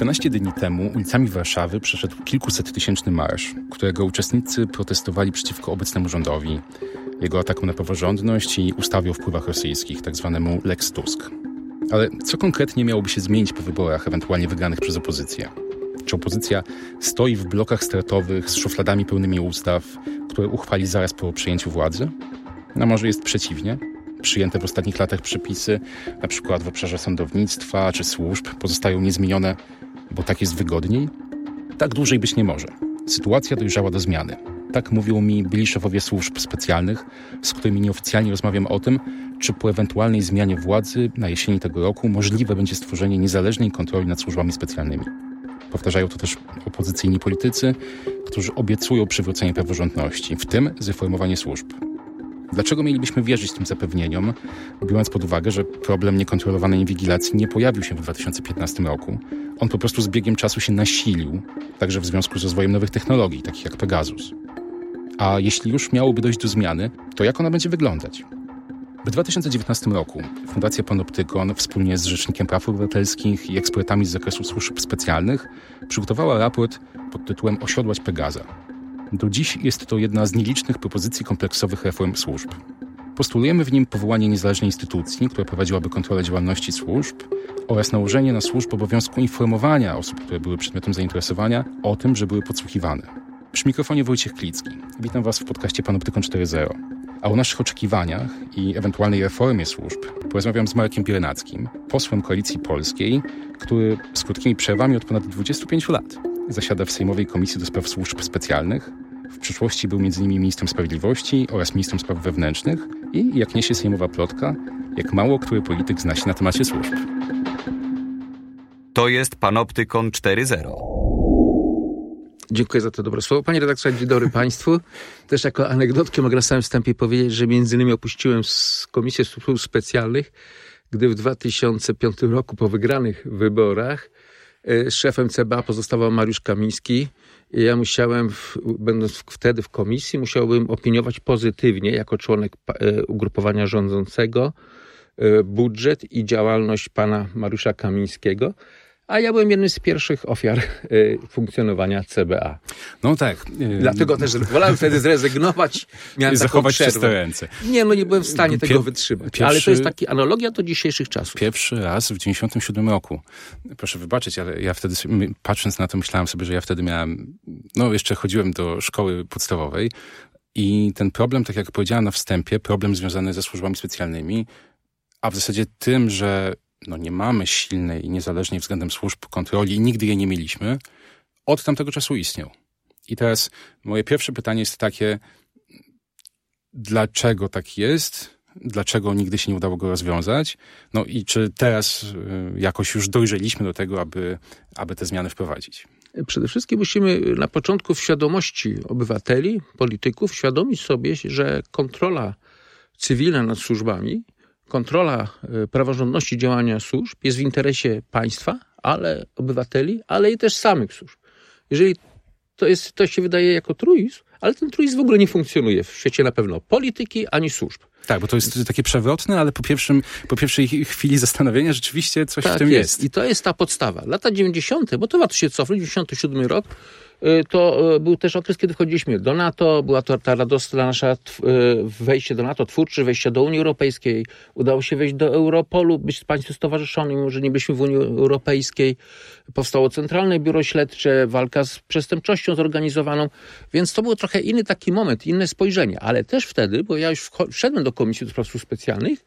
Kilkanaście dni temu ulicami Warszawy przeszedł kilkusettysięczny marsz, którego uczestnicy protestowali przeciwko obecnemu rządowi, jego atakom na praworządność i ustawie o wpływach rosyjskich, tak zwanemu lex Tusk. Ale co konkretnie miałoby się zmienić po wyborach ewentualnie wygranych przez opozycję? Czy opozycja stoi w blokach startowych z szufladami pełnymi ustaw, które uchwali zaraz po przejęciu władzy? A może jest przeciwnie? Przyjęte w ostatnich latach przepisy, na przykład w obszarze sądownictwa czy służb, pozostają niezmienione, bo tak jest wygodniej? Tak dłużej być nie może. Sytuacja dojrzała do zmiany. Tak mówią mi byli szefowie służb specjalnych, z którymi nieoficjalnie rozmawiam o tym, czy po ewentualnej zmianie władzy na jesieni tego roku możliwe będzie stworzenie niezależnej kontroli nad służbami specjalnymi. Powtarzają to też opozycyjni politycy, którzy obiecują przywrócenie praworządności, w tym zreformowanie służb. Dlaczego mielibyśmy wierzyć tym zapewnieniom, biorąc pod uwagę, że problem niekontrolowanej inwigilacji nie pojawił się w 2015 roku? On po prostu z biegiem czasu się nasilił, także w związku z rozwojem nowych technologii, takich jak Pegasus. A jeśli już miałoby dojść do zmiany, to jak ona będzie wyglądać? W 2019 roku Fundacja Panoptykon wspólnie z Rzecznikiem Praw Obywatelskich i ekspertami z zakresu służb specjalnych przygotowała raport pod tytułem Osiodłać Pegaza. Do dziś jest to jedna z nielicznych propozycji kompleksowych reform służb. Postulujemy w nim powołanie niezależnej instytucji, która prowadziłaby kontrolę działalności służb oraz nałożenie na służb obowiązku informowania osób, które były przedmiotem zainteresowania, o tym, że były podsłuchiwane. Przy mikrofonie Wojciech Klicki. Witam Was w podcaście Panoptykon 4.0. A o naszych oczekiwaniach i ewentualnej reformie służb porozmawiam z Markiem Biernackim, posłem Koalicji Polskiej, który z krótkimi przerwami od ponad 25 lat zasiada w Sejmowej Komisji do spraw Służb Specjalnych. W przyszłości był m.in. ministrem sprawiedliwości oraz ministrem spraw wewnętrznych i, jak niesie sejmowa plotka, jak mało który polityk zna się na temacie służb. To jest Panoptykon 4.0. Dziękuję za to dobre słowo. Panie redaktorze, dzień dobry Państwu. Też jako anegdotkę mogę na samym wstępie powiedzieć, że między innymi opuściłem Komisję Służb Specjalnych, gdy w 2005 roku po wygranych wyborach szefem CBA pozostawał Mariusz Kamiński. Ja musiałem, będąc wtedy w komisji, musiałbym opiniować pozytywnie jako członek ugrupowania rządzącego budżet i działalność pana Mariusza Kamińskiego. A ja byłem jednym z pierwszych ofiar funkcjonowania CBA. No tak. Dlatego też wolałem wtedy zrezygnować. Miałem zachować czyste ręce. Nie byłem w stanie tego wytrzymać. Ale to jest taka analogia do dzisiejszych czasów. Pierwszy raz w 1997 roku. Proszę wybaczyć, ale ja wtedy, patrząc na to, myślałem sobie, że ja wtedy miałem... jeszcze chodziłem do szkoły podstawowej i ten problem, tak jak powiedziałem na wstępie, problem związany ze służbami specjalnymi, a w zasadzie tym, że nie mamy silnej i niezależnej względem służb kontroli i nigdy jej nie mieliśmy, od tamtego czasu istniał. I teraz moje pierwsze pytanie jest takie, dlaczego tak jest? Dlaczego nigdy się nie udało go rozwiązać? I czy teraz jakoś już dojrzeliśmy do tego, aby te zmiany wprowadzić? Przede wszystkim musimy na początku w świadomości obywateli, polityków, świadomić sobie, że kontrola cywilna nad służbami, kontrola praworządności działania służb jest w interesie państwa, ale obywateli, ale i też samych służb. Jeżeli to się wydaje jako truizm, ale ten truizm w ogóle nie funkcjonuje w świecie na pewno polityki ani służb. Tak, bo to jest takie przewrotne, ale po pierwszej chwili zastanowienia rzeczywiście coś tak w tym jest. I to jest ta podstawa. Lata 90., bo to warto się cofnąć, 97 rok, to był też okres, kiedy wchodziliśmy do NATO, była to ta radosna nasza wejście do NATO, twórcze wejście do Unii Europejskiej, udało się wejść do Europolu, być państwem stowarzyszonym, mimo że nie byliśmy w Unii Europejskiej, powstało Centralne Biuro Śledcze, walka z przestępczością zorganizowaną, więc to był trochę inny taki moment, inne spojrzenie, ale też wtedy, bo ja już wszedłem do Komisji do Spraw Służb Specjalnych,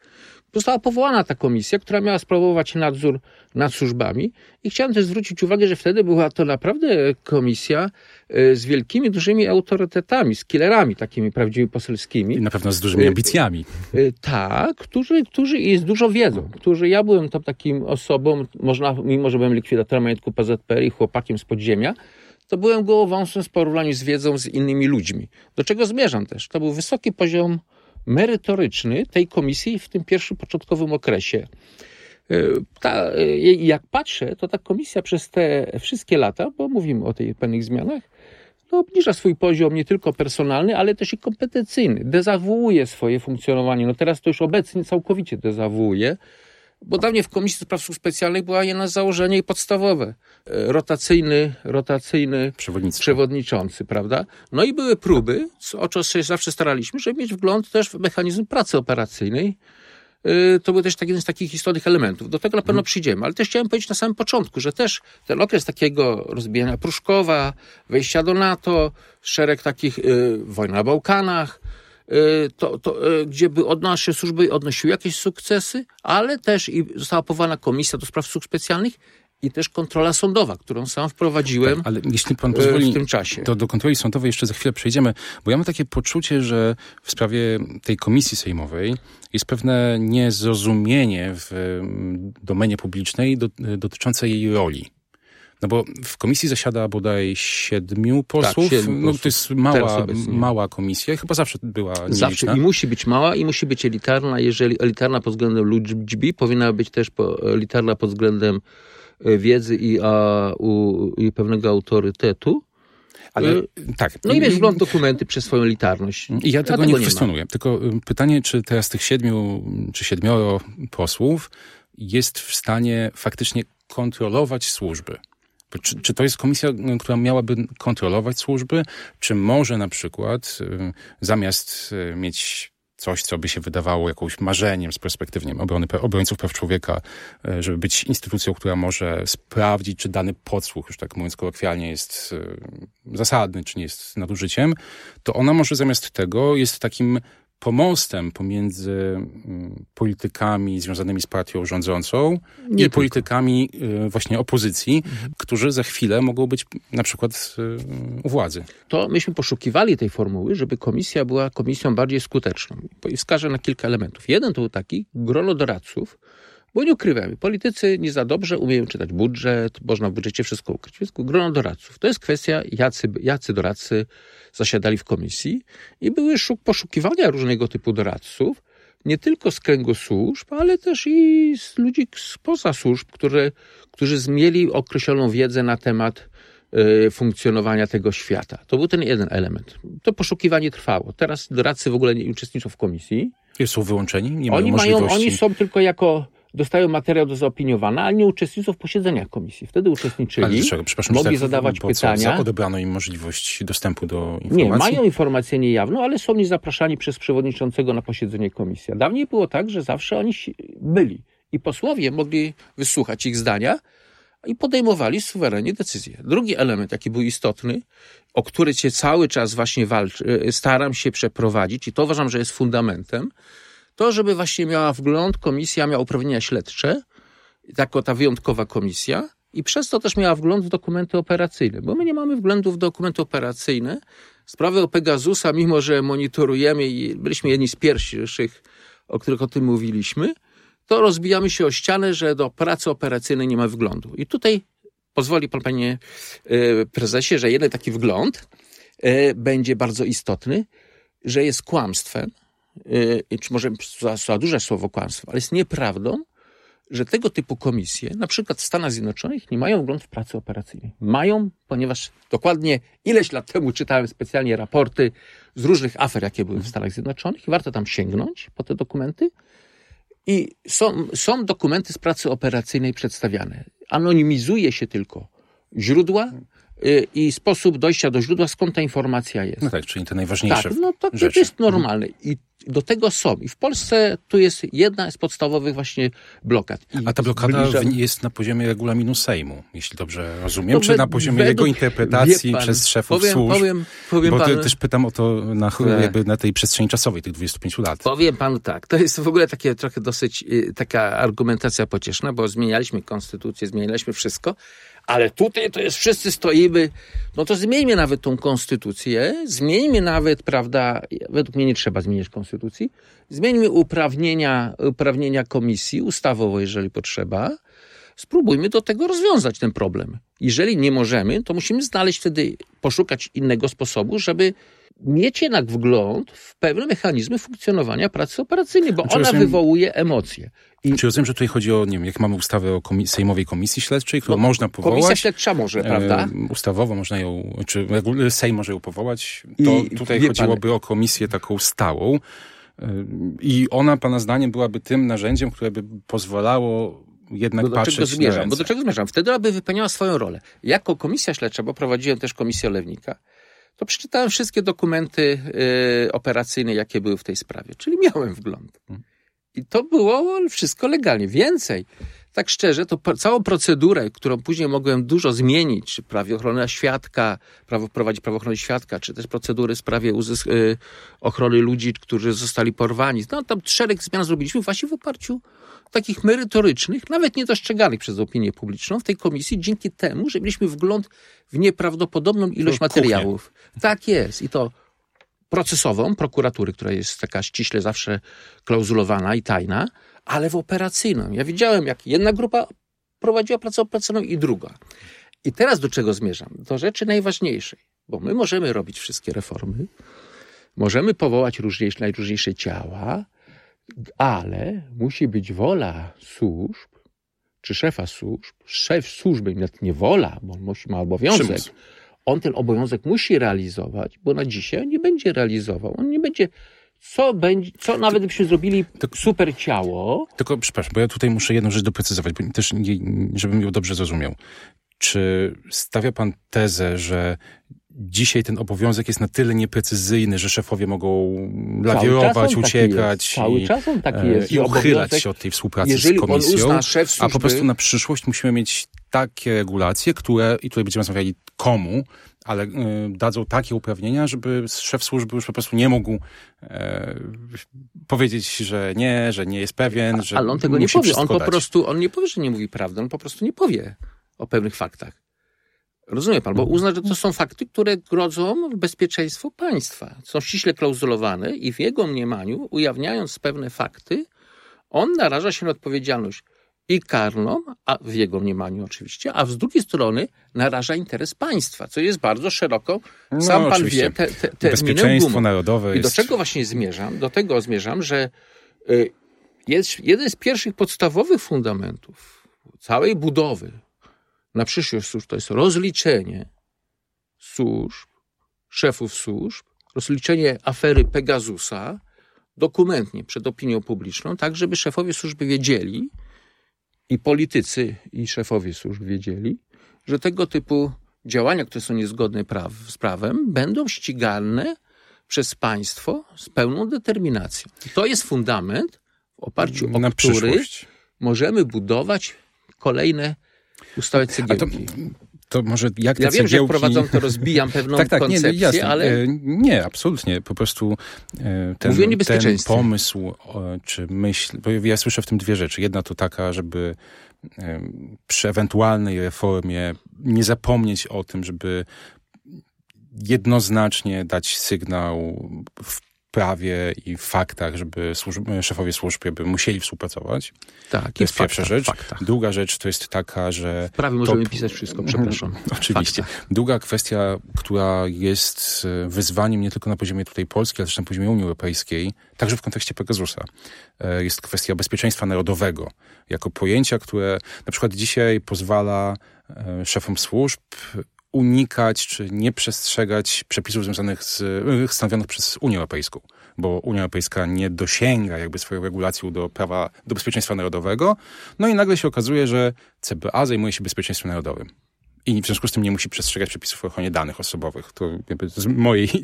została powołana ta komisja, która miała sprawować nadzór nad służbami i chciałem też zwrócić uwagę, że wtedy była to naprawdę komisja z wielkimi, dużymi autorytetami, z killerami takimi prawdziwie poselskimi. I na pewno z dużymi ambicjami. Tak, którzy jest dużo wiedzą. Ja byłem tam takim osobą, mimo że byłem likwidatorem majątku PZPR i chłopakiem z podziemia, to byłem głowąsem w porównaniu z wiedzą z innymi ludźmi. Do czego zmierzam też? To był wysoki poziom merytoryczny tej komisji w tym pierwszym początkowym okresie. Jak patrzę, to ta komisja przez te wszystkie lata, bo mówimy o tych pewnych zmianach, obniża swój poziom nie tylko personalny, ale też i kompetencyjny. Dezawuuje swoje funkcjonowanie. Teraz to już obecnie całkowicie dezawuuje, Bo dla mnie w Komisji do Spraw Służb Specjalnych była jedna założenie podstawowe. Rotacyjny przewodniczący, prawda? No i były próby, o co się zawsze staraliśmy, żeby mieć wgląd też w mechanizm pracy operacyjnej. To był też jeden z takich istotnych elementów. Do tego na pewno przyjdziemy. Ale też chciałem powiedzieć na samym początku, że też ten okres takiego rozbijania Pruszkowa, wejścia do NATO, szereg takich wojen na Bałkanach, gdzie by od naszej służby odnosiły jakieś sukcesy, ale też i została powołana Komisja do Spraw Służb Specjalnych i też kontrola sądowa, którą sam wprowadziłem, tak, ale jeśli pan pozwoli, w tym czasie. To do kontroli sądowej jeszcze za chwilę przejdziemy, bo ja mam takie poczucie, że w sprawie tej komisji sejmowej jest pewne niezrozumienie w domenie publicznej dotyczące jej roli. No bo w komisji zasiada bodaj 7 posłów. Tak, 7 posłów. To jest mała komisja. Chyba zawsze była nieliczna. Zawsze i musi być mała i musi być elitarna. Jeżeli elitarna pod względem liczby, powinna być też elitarna pod względem wiedzy i pewnego autorytetu. Ale tak. No i mieć wgląd dokumenty przez swoją elitarność. I ja tego nie kwestionuję. Tylko pytanie, czy teraz tych 7 czy 7 posłów jest w stanie faktycznie kontrolować służby? Czy to jest komisja, która miałaby kontrolować służby? Czy może na przykład zamiast mieć coś, co by się wydawało jakimś marzeniem z perspektywy obrońców praw człowieka, żeby być instytucją, która może sprawdzić, czy dany podsłuch, już tak mówiąc kolokwialnie, jest zasadny, czy nie jest nadużyciem, to ona może zamiast tego jest takim pomostem pomiędzy politykami związanymi z partią rządzącą i politykami właśnie opozycji, którzy za chwilę mogą być na przykład u władzy. To myśmy poszukiwali tej formuły, żeby komisja była komisją bardziej skuteczną. I wskażę na kilka elementów. Jeden to był taki grono doradców, bo nie ukrywamy, politycy nie za dobrze umieją czytać budżet, można w budżecie wszystko ukryć. Więc grono doradców. To jest kwestia, jacy doradcy zasiadali w komisji i były poszukiwania różnego typu doradców, nie tylko z kręgu służb, ale też i z ludzi spoza służb, którzy mieli określoną wiedzę na temat funkcjonowania tego świata. To był ten jeden element. To poszukiwanie trwało. Teraz doradcy w ogóle nie uczestniczą w komisji. I są wyłączeni? Nie mają możliwości. Oni są tylko dostają materiał do zaopiniowania, ale nie uczestniczą w posiedzeniach komisji. Wtedy uczestniczyli, mogli zadawać pytania. Odebrano im możliwość dostępu do informacji? Nie, mają informację niejawną, ale są niezapraszani przez przewodniczącego na posiedzenie komisji. Dawniej było tak, że zawsze oni byli i posłowie mogli wysłuchać ich zdania i podejmowali suwerennie decyzje. Drugi element, jaki był istotny, o który się cały czas właśnie staram się przeprowadzić i to uważam, że jest fundamentem, to, żeby właśnie miała wgląd, komisja miała uprawnienia śledcze, jako ta wyjątkowa komisja i przez to też miała wgląd w dokumenty operacyjne, bo my nie mamy wglądu w dokumenty operacyjne. Sprawy o Pegasusa, mimo że monitorujemy i byliśmy jedni z pierwszych, o których o tym mówiliśmy, to rozbijamy się o ścianę, że do pracy operacyjnej nie ma wglądu. I tutaj pozwoli pan, panie prezesie, że jeden taki wgląd będzie bardzo istotny, że jest kłamstwem, czy może za duże słowo kłamstwo, ale jest nieprawdą, że tego typu komisje, na przykład w Stanach Zjednoczonych, nie mają wglądu w pracę operacyjną. Mają, ponieważ dokładnie ileś lat temu czytałem specjalnie raporty z różnych afer, jakie były w Stanach Zjednoczonych i warto tam sięgnąć po te dokumenty. I są dokumenty z pracy operacyjnej przedstawiane. Anonimizuje się tylko źródła, i sposób dojścia do źródła, skąd ta informacja jest. No tak, czyli te najważniejsze rzeczy. Tak, no to rzeczy. Jest normalne. I do tego są. I w Polsce tu jest jedna z podstawowych właśnie blokad. A ta blokada jest na poziomie regulaminu Sejmu, jeśli dobrze rozumiem, czy na poziomie jego interpretacji przez szefów służb? Powiem bo panu, też pytam o to jakby na tej przestrzeni czasowej tych 25 lat. Powiem panu tak, to jest w ogóle takie trochę dosyć taka argumentacja pocieszna, bo zmienialiśmy konstytucję, zmienialiśmy wszystko, ale tutaj to jest, wszyscy stoimy, no to zmieńmy nawet tą konstytucję, zmieńmy nawet, prawda, według mnie nie trzeba zmieniać konstytucji, zmieńmy uprawnienia komisji ustawowo, jeżeli potrzeba, spróbujmy do tego rozwiązać ten problem. Jeżeli nie możemy, to musimy znaleźć wtedy, poszukać innego sposobu, żeby mieć jednak wgląd w pewne mechanizmy funkcjonowania pracy operacyjnej, bo ona wywołuje emocje. Czy rozumiem, że tutaj chodzi o, nie wiem, jak mamy ustawę o Sejmowej Komisji Śledczej, którą można powołać. Komisja śledcza może, prawda? Ustawowo można ją, czy Sejm może ją powołać. To tutaj chodziłoby o komisję taką stałą, I ona, pana zdaniem, byłaby tym narzędziem, które by pozwalało jednak patrzeć na ręce. Bo do czego zmierzam? Wtedy ona by wypełniała swoją rolę. Jako komisja śledcza, bo prowadziłem też komisję Olewnika, to przeczytałem wszystkie dokumenty operacyjne, jakie były w tej sprawie. Czyli miałem wgląd. I to było wszystko legalnie. Więcej, tak szczerze, to całą procedurę, którą później mogłem dużo zmienić, czy prawie ochrony świadka, prowadzić prawo ochrony świadka, czy też procedury w sprawie ochrony ludzi, którzy zostali porwani. No tam szereg zmian zrobiliśmy właśnie w oparciu takich merytorycznych, nawet niedostrzeganych przez opinię publiczną w tej komisji, dzięki temu, że mieliśmy wgląd w nieprawdopodobną ilość materiałów. Tak jest. I to procesową prokuratury, która jest taka ściśle zawsze klauzulowana i tajna, ale w operacyjną. Ja widziałem, jak jedna grupa prowadziła pracę operacyjną i druga. I teraz do czego zmierzam? Do rzeczy najważniejszej, bo my możemy robić wszystkie reformy, możemy powołać najróżniejsze ciała, ale musi być wola służb, czy szefa służb. Szef służby, nawet nie wola, bo on ma obowiązek. Przymus. On ten obowiązek musi realizować, bo na dzisiaj nie będzie realizował. On nie będzie... Co nawet byśmy zrobili super ciało... Tylko, przepraszam, bo ja tutaj muszę jedną rzecz doprecyzować, bo też żebym ją dobrze zrozumiał. Czy stawia pan tezę, że dzisiaj ten obowiązek jest na tyle nieprecyzyjny, że szefowie mogą lawirować, uciekać i uchylać się od tej współpracy z komisją, a po prostu na przyszłość musimy mieć takie regulacje, które, i tutaj będziemy rozmawiali komu, ale dadzą takie uprawnienia, żeby szef służby już po prostu nie mógł powiedzieć, że nie jest pewien, że ale on tego nie powie. On po prostu, on nie powie, że nie mówi prawdy, on po prostu nie powie o pewnych faktach. Rozumie pan, bo uzna, że to są fakty, które grożą bezpieczeństwu państwa. Są ściśle klauzulowane i w jego mniemaniu, ujawniając pewne fakty, on naraża się na odpowiedzialność i karną, a w jego mniemaniu oczywiście, a z drugiej strony naraża interes państwa, co jest bardzo szeroko, sam pan wie, bezpieczeństwo narodowe. I do czego właśnie zmierzam? Do tego zmierzam, że jest jeden z pierwszych podstawowych fundamentów całej budowy na przyszłość służb, to jest rozliczenie służb, szefów służb, rozliczenie afery Pegasusa dokumentnie przed opinią publiczną, tak żeby szefowie służby wiedzieli i politycy i szefowie służb wiedzieli, że tego typu działania, które są niezgodne z prawem, będą ścigane przez państwo z pełną determinacją. To jest fundament, w oparciu o który możemy budować kolejne ustawiać cegiełki. To może jak ja wiem, że prowadzą to, rozbijam pewną koncepcję, nie, jasne, ale... Nie, absolutnie. Po prostu ten pomysł czy myśl... Bo ja słyszę w tym dwie rzeczy. Jedna to taka, żeby przy ewentualnej reformie nie zapomnieć o tym, żeby jednoznacznie dać sygnał w prawie i w faktach, żeby szefowie służb by musieli współpracować. Tak, to jest pierwsza rzecz. Faktach. Druga rzecz to jest taka, że... W prawie możemy pisać wszystko, przepraszam. Oczywiście. Faktach. Druga kwestia, która jest wyzwaniem nie tylko na poziomie tutaj Polski, ale też na poziomie Unii Europejskiej, także w kontekście Pegasusa, jest kwestia bezpieczeństwa narodowego. Jako pojęcia, które na przykład dzisiaj pozwala szefom służb unikać czy nie przestrzegać przepisów związanych stanowionych przez Unię Europejską, bo Unia Europejska nie dosięga jakby swoją regulacją do prawa, do bezpieczeństwa narodowego, no i nagle się okazuje, że CBA zajmuje się bezpieczeństwem narodowym i w związku z tym nie musi przestrzegać przepisów o ochronie danych osobowych. To jakby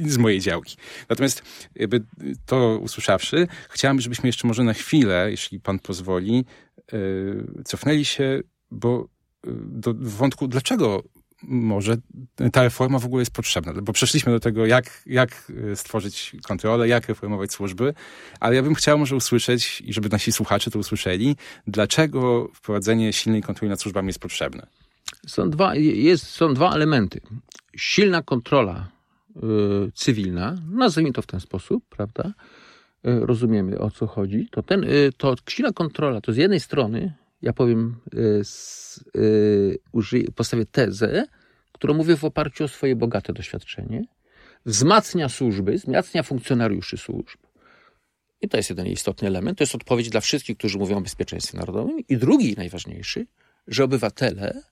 z mojej działki. Natomiast jakby to usłyszawszy, chciałem, żebyśmy jeszcze może na chwilę, jeśli pan pozwoli, cofnęli się, bo do wątku, dlaczego może ta reforma w ogóle jest potrzebna, bo przeszliśmy do tego, jak stworzyć kontrolę, jak reformować służby, ale ja bym chciał może usłyszeć i żeby nasi słuchacze to usłyszeli, dlaczego wprowadzenie silnej kontroli nad służbami jest potrzebne. Są dwa elementy. Silna kontrola cywilna, nazwijmy to w ten sposób, prawda? Rozumiemy, o co chodzi. To silna kontrola to z jednej strony ja powiem, postawię tezę, którą mówię w oparciu o swoje bogate doświadczenie. Wzmacnia służby, wzmacnia funkcjonariuszy służb. I to jest jeden istotny element. To jest odpowiedź dla wszystkich, którzy mówią o bezpieczeństwie narodowym. I drugi, najważniejszy, że obywatele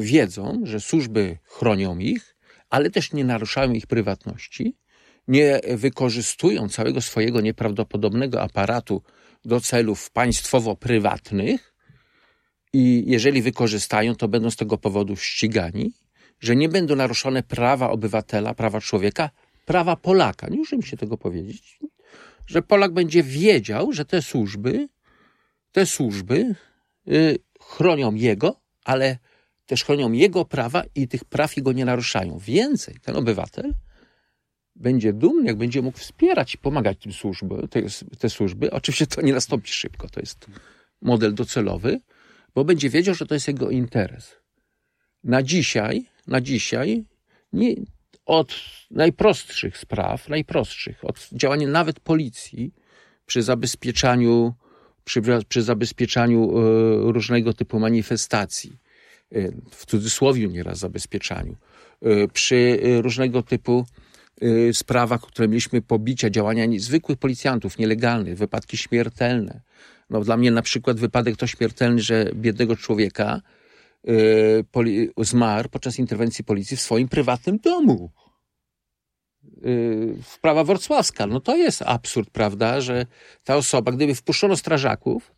wiedzą, że służby chronią ich, ale też nie naruszają ich prywatności nie wykorzystują całego swojego nieprawdopodobnego aparatu do celów państwowo-prywatnych i jeżeli wykorzystają, to będą z tego powodu ścigani, że nie będą naruszone prawa obywatela, prawa człowieka, prawa Polaka. Nie muszę mi się tego powiedzieć, że Polak będzie wiedział, że te służby chronią jego, ale też chronią jego prawa i tych praw jego nie naruszają. Więcej, ten obywatel będzie dumny, jak będzie mógł wspierać i pomagać tym służbom, te służby. Oczywiście to nie nastąpi szybko, to jest model docelowy, bo będzie wiedział, że to jest jego interes. Na dzisiaj nie, od najprostszych spraw, od działania nawet policji przy zabezpieczaniu różnego typu manifestacji, w cudzysłowie nieraz zabezpieczaniu, przy różnego typu sprawach, które mieliśmy pobicia, działania zwykłych policjantów, nielegalnych, wypadki śmiertelne. No, dla mnie na przykład wypadek to śmiertelny, że biednego człowieka zmarł podczas interwencji policji w swoim prywatnym domu. Sprawa wrocławska. No to jest absurd, prawda, że ta osoba, gdyby wpuszczono strażaków,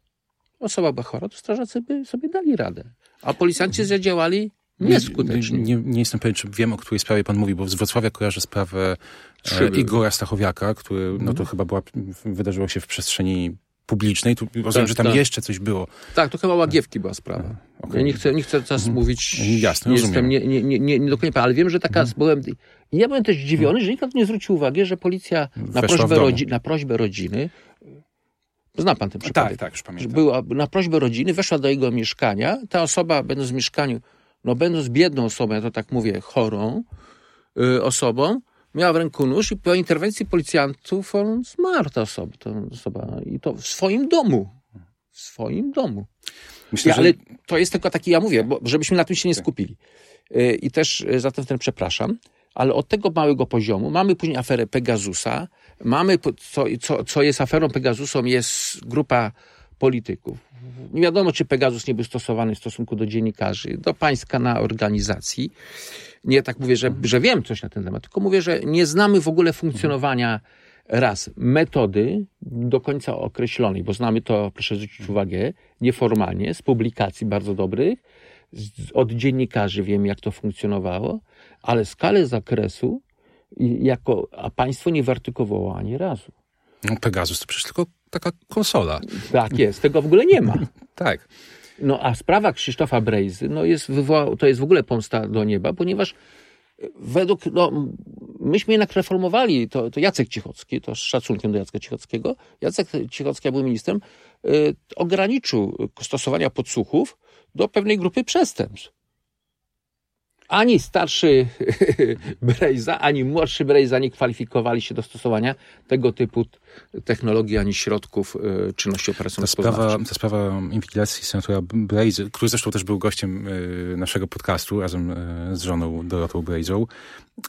osoba była chora, to strażacy by sobie dali radę. A policjanci zadziałali nieskutecznie. Nie jestem pewien, czy wiem, o której sprawie pan mówi, bo z Wrocławia kojarzę sprawę Igora Stachowiaka, który, no to chyba wydarzyło się w przestrzeni publicznej. Tu rozumiem, że tam jeszcze coś było. Tak, to chyba Łagiewki była sprawa. Okay. Ja nie chcę teraz mówić. Jasne, rozumiem. Nie dokładnie, ale wiem, że taka... Ja byłem też zdziwiony, że nikt nie zwrócił uwagi, że policja na prośbę rodziny... Zna pan ten przypadek. Tak, już pamiętam. Była, na prośbę rodziny weszła do jego mieszkania. Ta osoba, będąc biedną osobą, ja to tak mówię, chorą osobą, miała w ręku nóż i po interwencji policjantów on zmarł, ta osoba. I to w swoim domu. Myślę, ale to jest tylko taki, ja mówię, bo żebyśmy na tym się nie skupili. I też zatem ten przepraszam. Ale od tego małego poziomu mamy później aferę Pegasusa. Mamy, co jest aferą Pegasusą, jest grupa polityków. Nie wiadomo, czy Pegasus nie był stosowany w stosunku do dziennikarzy, do pańska na organizacji. Nie tak mówię, że wiem coś na ten temat, tylko mówię, że nie znamy w ogóle funkcjonowania metody do końca określonej, bo znamy to, proszę zwrócić uwagę, nieformalnie, z publikacji bardzo dobrych. Od dziennikarzy wiemy, jak to funkcjonowało, ale skalę zakresu a państwo nie wyartykułowało ani razu. No Pegasus to przecież tylko taka konsola. Tak jest, tego w ogóle nie ma. Tak. No a sprawa Krzysztofa Brejzy to jest w ogóle pomsta do nieba, ponieważ myśmy jednak reformowali, to Jacek Cichocki, to z szacunkiem do Jacka Cichockiego, Jacek Cichocki, ja był ministrem, ograniczył stosowania podsłuchów do pewnej grupy przestępstw. Ani starszy Brejza, ani młodszy Brejza nie kwalifikowali się do stosowania tego typu technologii, ani środków czynności operacyjnych. Ta sprawa inwigilacji senatora Brejzy, który zresztą też był gościem naszego podcastu razem z żoną Dorotą Brejzą,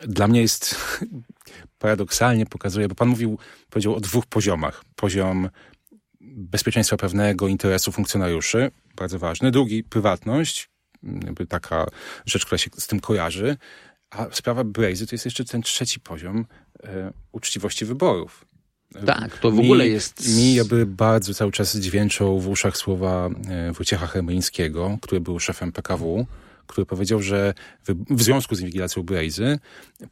dla mnie jest paradoksalnie pokazuje, bo pan powiedział o dwóch poziomach. Poziom bezpieczeństwa pewnego interesu funkcjonariuszy, bardzo ważny. Drugi, prywatność, jakby taka rzecz, która się z tym kojarzy. A sprawa Brejzy to jest jeszcze ten trzeci poziom uczciwości wyborów. Tak, to w ogóle jest... Mi jakby bardzo cały czas dźwięczą w uszach słowa Wojciecha Hermyńskiego, który był szefem PKW, który powiedział, że w związku z inwigilacją Brejzy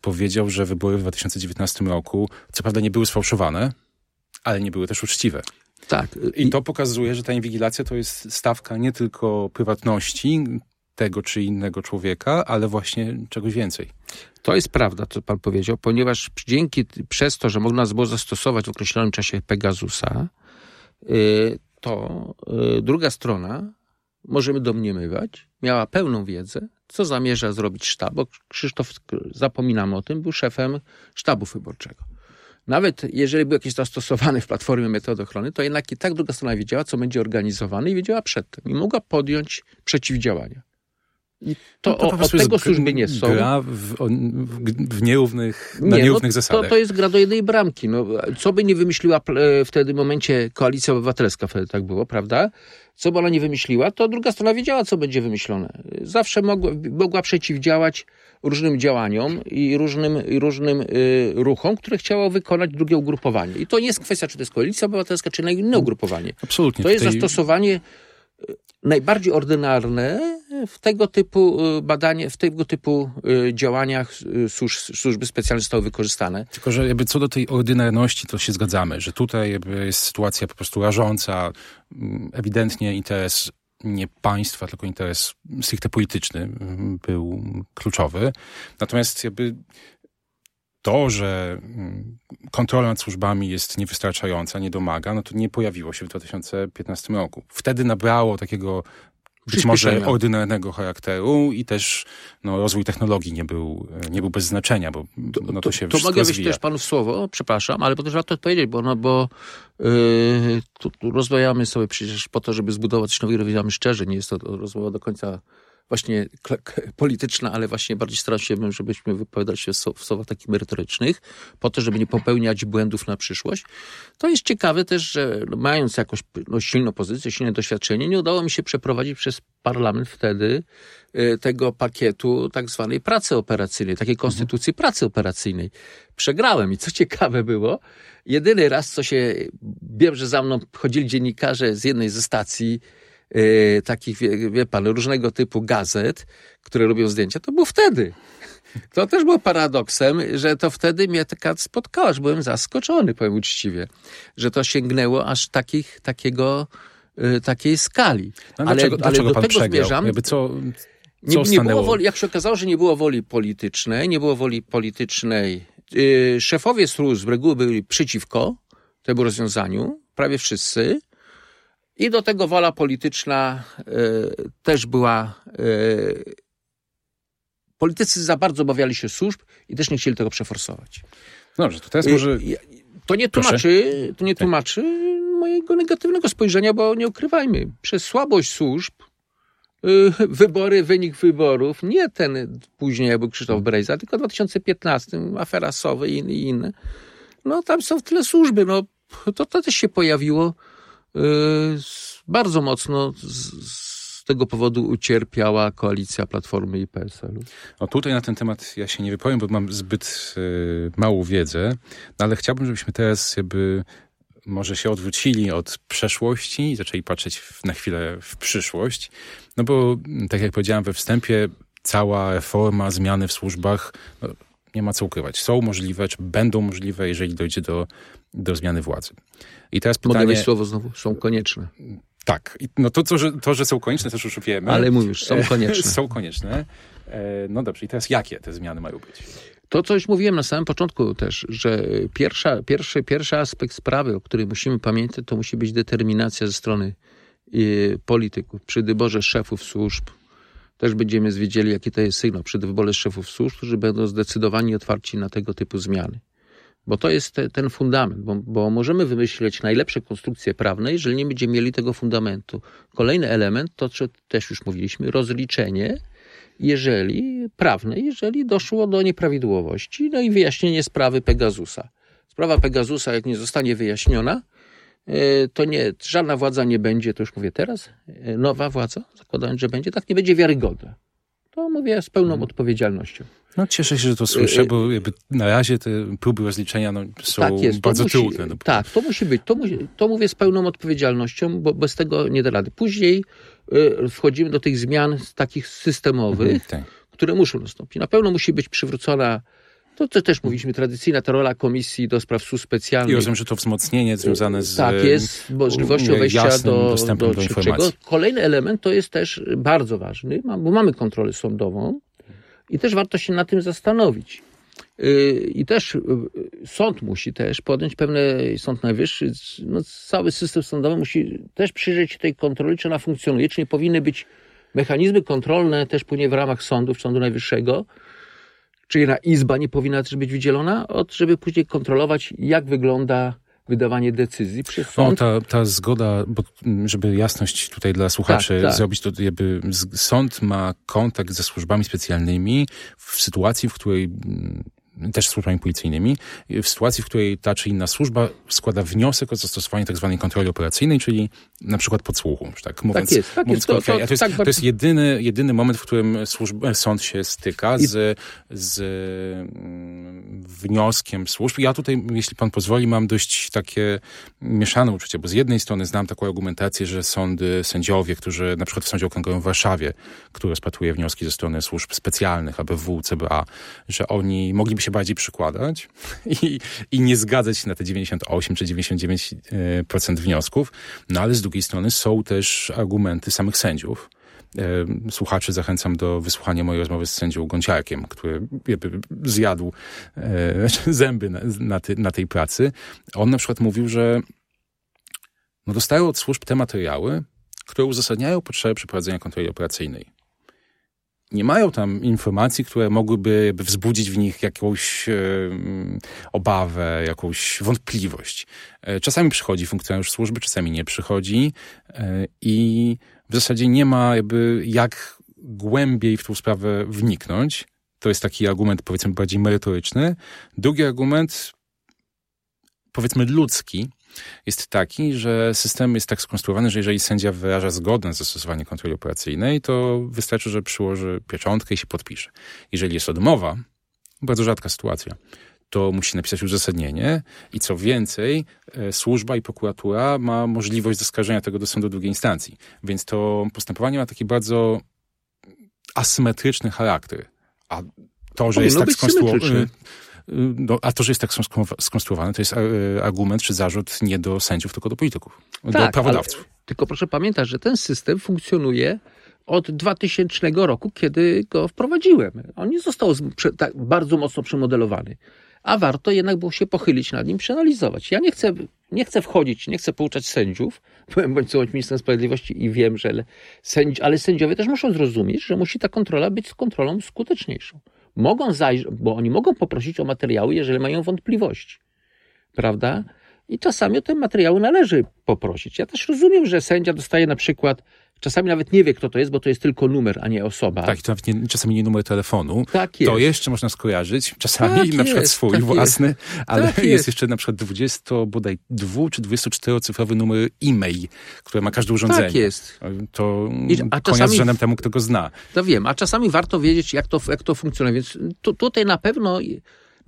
powiedział, że wybory w 2019 roku co prawda nie były sfałszowane, ale nie były też uczciwe. Tak. I to pokazuje, że ta inwigilacja to jest stawka nie tylko prywatności tego czy innego człowieka, ale właśnie czegoś więcej. To jest prawda, co pan powiedział, ponieważ przez to, że można było zastosować w określonym czasie Pegasusa, to druga strona, możemy domniemywać, miała pełną wiedzę, co zamierza zrobić sztab, bo Krzysztof, zapominam o tym, był szefem sztabu wyborczego. Nawet jeżeli był jakiś zastosowany w platformie metody ochrony, to jednak i tak druga strona wiedziała, co będzie organizowane i wiedziała przedtem. I mogła podjąć przeciwdziałania. I tego służby nie są. Gra na nierównych zasadach. To jest gra do jednej bramki. No, co by nie wymyśliła w tym momencie Koalicja Obywatelska, wtedy tak było, prawda? Co by ona nie wymyśliła, to druga strona wiedziała, co będzie wymyślone. Zawsze mogła przeciwdziałać różnym działaniom i różnym ruchom, które chciało wykonać drugie ugrupowanie. I to nie jest kwestia, czy to jest Koalicja Obywatelska, czy inne ugrupowanie. Absolutnie. To jest zastosowanie najbardziej ordynarne w tego typu badanie, w tego typu działaniach służby specjalne zostały wykorzystane. Tylko, że jakby co do tej ordynarności, to się zgadzamy, że tutaj jakby jest sytuacja po prostu rażąca, ewidentnie interes nie państwa, tylko interes stricte polityczny był kluczowy. Natomiast jakby to, że kontrola nad służbami jest niewystarczająca, nie domaga, no to nie pojawiło się w 2015 roku. Wtedy nabrało takiego być może ordynarnego charakteru i też no, rozwój technologii nie był bez znaczenia, bo no, to się wszystko rozwija. To mogę wejść też panu w słowo, przepraszam, ale też warto odpowiedzieć, bo rozmawiamy sobie przecież po to, żeby zbudować nowy rozwijamy szczerze, nie jest to rozmowa do końca właśnie polityczna, ale właśnie bardziej staram się, żebyśmy wypowiadali się w słowach takich merytorycznych, po to, żeby nie popełniać błędów na przyszłość. To jest ciekawe też, że mając jakąś silną pozycję, silne doświadczenie, nie udało mi się przeprowadzić przez parlament wtedy tego pakietu tak zwanej pracy operacyjnej, takiej konstytucji pracy operacyjnej. Przegrałem i co ciekawe było, jedyny raz, wiem, że za mną chodzili dziennikarze z jednej ze stacji, takich, wie pan, różnego typu gazet, które robią zdjęcia, to było wtedy. To też było paradoksem, że to wtedy mnie taka spotkała, że byłem zaskoczony, powiem uczciwie, że to sięgnęło aż takiej skali. No, dlaczego do pan tego przegrał? Zmierzam. Jak się okazało, że nie było woli politycznej, szefowie służb z reguły byli przeciwko temu rozwiązaniu, prawie wszyscy. I do tego wola polityczna też była. Politycy za bardzo obawiali się służb i też nie chcieli tego przeforsować. Dobrze, to teraz może. To nie tłumaczy mojego negatywnego spojrzenia, bo nie ukrywajmy, przez słabość służb wynik wyborów, nie ten później jakby Krzysztof Brejza, tylko w 2015 afera Sowy i inne. No tam są w tyle służby. No, to też się pojawiło. Bardzo mocno z tego powodu ucierpiała koalicja Platformy i PSL-u. No tutaj na ten temat ja się nie wypowiem, bo mam zbyt małą wiedzę, no ale chciałbym, żebyśmy teraz jakby może się odwrócili od przeszłości i zaczęli patrzeć na chwilę w przyszłość, no bo tak jak powiedziałem we wstępie, cała reforma, zmiany w służbach, no, nie ma co ukrywać. Są możliwe, czy będą możliwe, jeżeli dojdzie do zmiany władzy. I teraz pytanie... Mogę mieć słowo znowu? Są konieczne. Tak. No to, że są konieczne, też już wiemy. Ale mówisz, są konieczne. Są konieczne. No dobrze. I teraz jakie te zmiany mają być? To, co już mówiłem na samym początku też, że pierwszy aspekt sprawy, o którym musimy pamiętać, to musi być determinacja ze strony polityków. Przy wyborze szefów służb też będziemy wiedzieli, jaki to jest sygnał przy wyborze szefów służb, którzy będą zdecydowani otwarci na tego typu zmiany. Bo to jest ten fundament, bo możemy wymyśleć najlepsze konstrukcje prawne, jeżeli nie będziemy mieli tego fundamentu. Kolejny element, to co też już mówiliśmy, rozliczenie prawne, jeżeli doszło do nieprawidłowości, no i wyjaśnienie sprawy Pegasusa. Sprawa Pegasusa, jak nie zostanie wyjaśniona, to nie, żadna władza nie będzie, to już mówię teraz, nowa władza, zakładając, że będzie, tak nie będzie wiarygodna. To mówię z pełną odpowiedzialnością. No cieszę się, że to słyszę, bo jakby na razie te próby rozliczenia są bardzo trudne. Tak, to musi być. To mówię z pełną odpowiedzialnością, bo bez tego nie da rady. Później wchodzimy do tych zmian takich systemowych, które muszą nastąpić. Na pewno musi być przywrócona, to też mówiliśmy, tradycyjna ta rola Komisji do spraw Służb Specjalnych. I rozumiem, że to wzmocnienie związane z... Tak jest, możliwością wejścia do informacji. Kolejny element to jest też bardzo ważny, bo mamy kontrolę sądową i też warto się na tym zastanowić. I też sąd musi też podjąć Sąd Najwyższy, no cały system sądowy musi też przyjrzeć się tej kontroli, czy ona funkcjonuje, czy nie powinny być mechanizmy kontrolne też później w ramach sądów, Sądu Najwyższego, czyli na izba nie powinna też być wydzielona, żeby później kontrolować, jak wygląda wydawanie decyzji przez sąd. No, ta zgoda, bo żeby jasność tutaj dla słuchaczy zrobić, to jakby sąd ma kontakt ze służbami specjalnymi w sytuacji, w której też służbami policyjnymi, w sytuacji, w której ta czy inna służba składa wniosek o zastosowanie tak zwanej kontroli operacyjnej, czyli na przykład podsłuchu. Tak, mówiąc, tak jest. Tak mówiąc jest to, jest, tak, to jest jedyny moment, w którym sąd się styka z wnioskiem służb. Ja tutaj, jeśli pan pozwoli, mam dość takie mieszane uczucie, bo z jednej strony znam taką argumentację, że sędziowie, którzy na przykład w Sądzie Okręgowym w Warszawie, który rozpatruje wnioski ze strony służb specjalnych, ABW, CBA, że oni mogliby się bardziej przykładać i nie zgadzać się na te 98 czy 99% wniosków, no ale z drugiej strony są też argumenty samych sędziów. Słuchaczy zachęcam do wysłuchania mojej rozmowy z sędzią Gonciarkiem, który zjadł zęby na tej pracy. On na przykład mówił, że no dostają od służb te materiały, które uzasadniają potrzebę przeprowadzenia kontroli operacyjnej. Nie mają tam informacji, które mogłyby wzbudzić w nich jakąś obawę, jakąś wątpliwość. Czasami przychodzi funkcjonariusz służby, czasami nie przychodzi i w zasadzie nie ma jak głębiej w tą sprawę wniknąć. To jest taki argument, powiedzmy, bardziej merytoryczny. Drugi argument, powiedzmy, ludzki, jest taki, że system jest tak skonstruowany, że jeżeli sędzia wyraża zgodę na zastosowanie kontroli operacyjnej, to wystarczy, że przyłoży pieczątkę i się podpisze. Jeżeli jest odmowa, bardzo rzadka sytuacja, to musi napisać uzasadnienie i co więcej, służba i prokuratura ma możliwość zaskarżenia tego do sądu drugiej instancji. Więc to postępowanie ma taki bardzo asymetryczny charakter. A to, że jest tak skonstruowane... No, a to, że jest tak skonstruowane, to jest argument czy zarzut nie do sędziów, tylko do polityków, tak, do prawodawców. Ale, tylko proszę pamiętać, że ten system funkcjonuje od 2000 roku, kiedy go wprowadziłem. On nie został tak bardzo mocno przemodelowany. A warto jednak było się pochylić nad nim, przeanalizować. Ja nie chcę wchodzić, nie chcę pouczać sędziów, bądź są ministrem sprawiedliwości i wiem, że ale sędziowie też muszą zrozumieć, że musi ta kontrola być kontrolą skuteczniejszą. Mogą zajrzeć, bo oni mogą poprosić o materiały, jeżeli mają wątpliwości. Prawda? I czasami o te materiały należy poprosić. Ja też rozumiem, że sędzia dostaje na przykład, czasami nawet nie wie, kto to jest, bo to jest tylko numer, a nie osoba. Tak, to nawet czasami nie numer telefonu. Tak jest. To jeszcze można skojarzyć. Czasami tak na jest, przykład swój tak własny, jest. Ale tak jest jeszcze na przykład 22 czy 24-cyfrowy numer e-mail, który ma każde urządzenie. Tak jest. To konia z żenem temu, kto go zna. To wiem, a czasami warto wiedzieć, jak to funkcjonuje. Więc tutaj na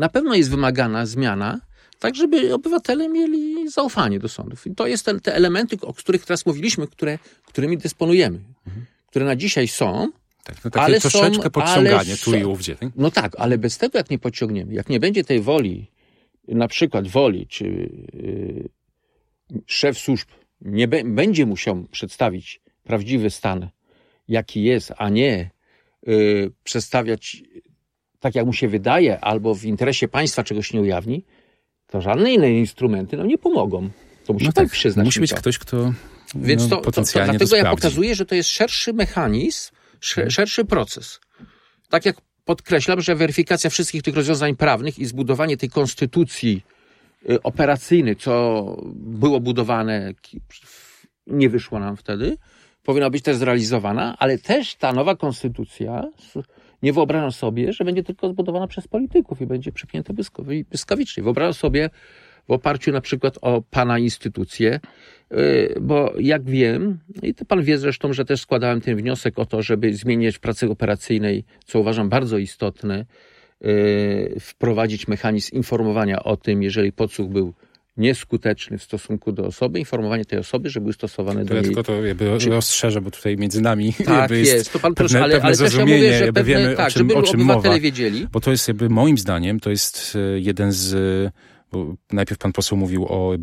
pewno jest wymagana zmiana, tak żeby obywatele mieli zaufanie do sądów. I to jest te elementy, o których teraz mówiliśmy, którymi dysponujemy, które na dzisiaj są, tak, no ale troszeczkę są, podciąganie ale tu i ówdzie. Tak? No tak, ale bez tego jak nie podciągniemy, jak nie będzie tej woli, na przykład woli, czy szef służb nie będzie musiał przedstawić prawdziwy stan, jaki jest, a nie przedstawiać tak, jak mu się wydaje, albo w interesie państwa czegoś nie ujawni, to żadne inne instrumenty nam nie pomogą. To musi tak przyznać. Musi być ktoś, kto więc potencjalnie dlatego to ja pokazuję, że to jest szerszy mechanizm, szerszy proces. Tak jak podkreślam, że weryfikacja wszystkich tych rozwiązań prawnych i zbudowanie tej konstytucji operacyjnej, co było budowane, nie wyszło nam wtedy, powinna być też zrealizowana, ale też ta nowa konstytucja... Nie wyobrażam sobie, że będzie tylko zbudowana przez polityków i będzie przypięta błyskawicznie. Wyobrażam sobie w oparciu na przykład o pana instytucję, bo jak wiem, i to pan wie zresztą, że też składałem ten wniosek o to, żeby zmienić w pracy operacyjnej, co uważam bardzo istotne, wprowadzić mechanizm informowania o tym, jeżeli podsłuch był nieskuteczny w stosunku do osoby, informowanie tej osoby, że były stosowane do niej. Tylko to rozszerzę, bo tutaj między nami tak jest to pan proszę, ale też ja mówię, że wiemy, tak, o czym obywatele mowa, wiedzieli. Bo to jest moim zdaniem, to jest jeden z... Bo najpierw pan poseł mówił o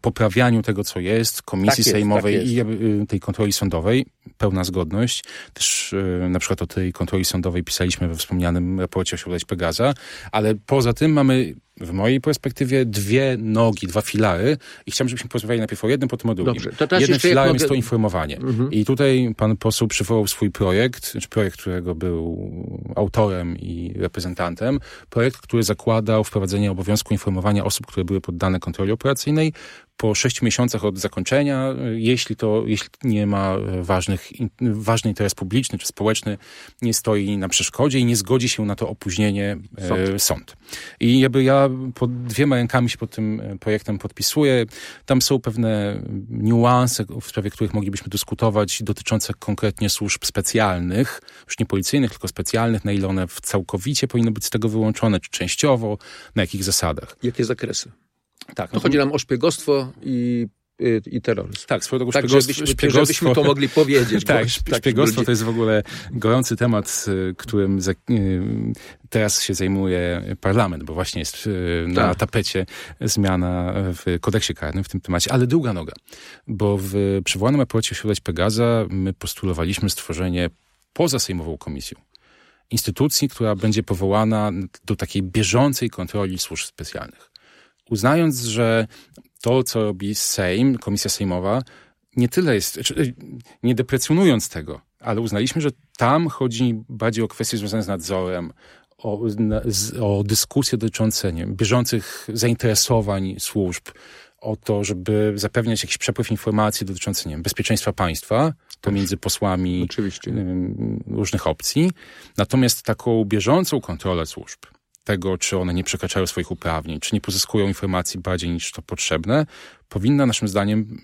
poprawianiu tego, co jest, komisji sejmowej i tej kontroli sądowej. Pełna zgodność. Też na przykład o tej kontroli sądowej pisaliśmy we wspomnianym raporcie Osiodłać Pegaza. Ale poza tym mamy w mojej perspektywie dwie nogi, dwa filary i chciałbym, żebyśmy porozmawiali najpierw o jednym, potem o drugim. Dobrze, to też jednym filarem jest to informowanie. I tutaj pan poseł przywołał swój projekt, którego był autorem i reprezentantem. Projekt, który zakładał wprowadzenie obowiązku informowania osób, które były poddane kontroli operacyjnej po 6 miesiącach od zakończenia, jeśli nie ma ważny interes publiczny czy społeczny, nie stoi na przeszkodzie i nie zgodzi się na to opóźnienie sąd. I jakby ja pod 2 rękami się pod tym projektem podpisuję. Tam są pewne niuanse, w sprawie których moglibyśmy dyskutować, dotyczące konkretnie służb specjalnych, już nie policyjnych, tylko specjalnych, na ile one całkowicie powinny być z tego wyłączone, czy częściowo, na jakich zasadach. Jakie zakresy? Tak, no chodzi nam o szpiegostwo i terroryzm. Tak, żebyśmy to mogli powiedzieć. Tak, szpiegostwo to jest w ogóle gorący temat, którym teraz się zajmuje parlament, bo właśnie jest na tapecie zmiana w kodeksie karnym w tym temacie. Ale druga noga, bo w przywołanym raporcie Osiodłać Pegaza my postulowaliśmy stworzenie poza sejmową komisją instytucji, która będzie powołana do takiej bieżącej kontroli służb specjalnych. Uznając, że to, co robi Sejm, Komisja Sejmowa, nie tyle jest, nie deprecjonując tego, ale uznaliśmy, że tam chodzi bardziej o kwestie związane z nadzorem, o dyskusje dotyczące bieżących zainteresowań służb, o to, żeby zapewniać jakiś przepływ informacji dotyczących bezpieczeństwa państwa pomiędzy posłami różnych opcji. Natomiast taką bieżącą kontrolę służb, tego, czy one nie przekraczają swoich uprawnień, czy nie pozyskują informacji bardziej niż to potrzebne, powinna naszym zdaniem,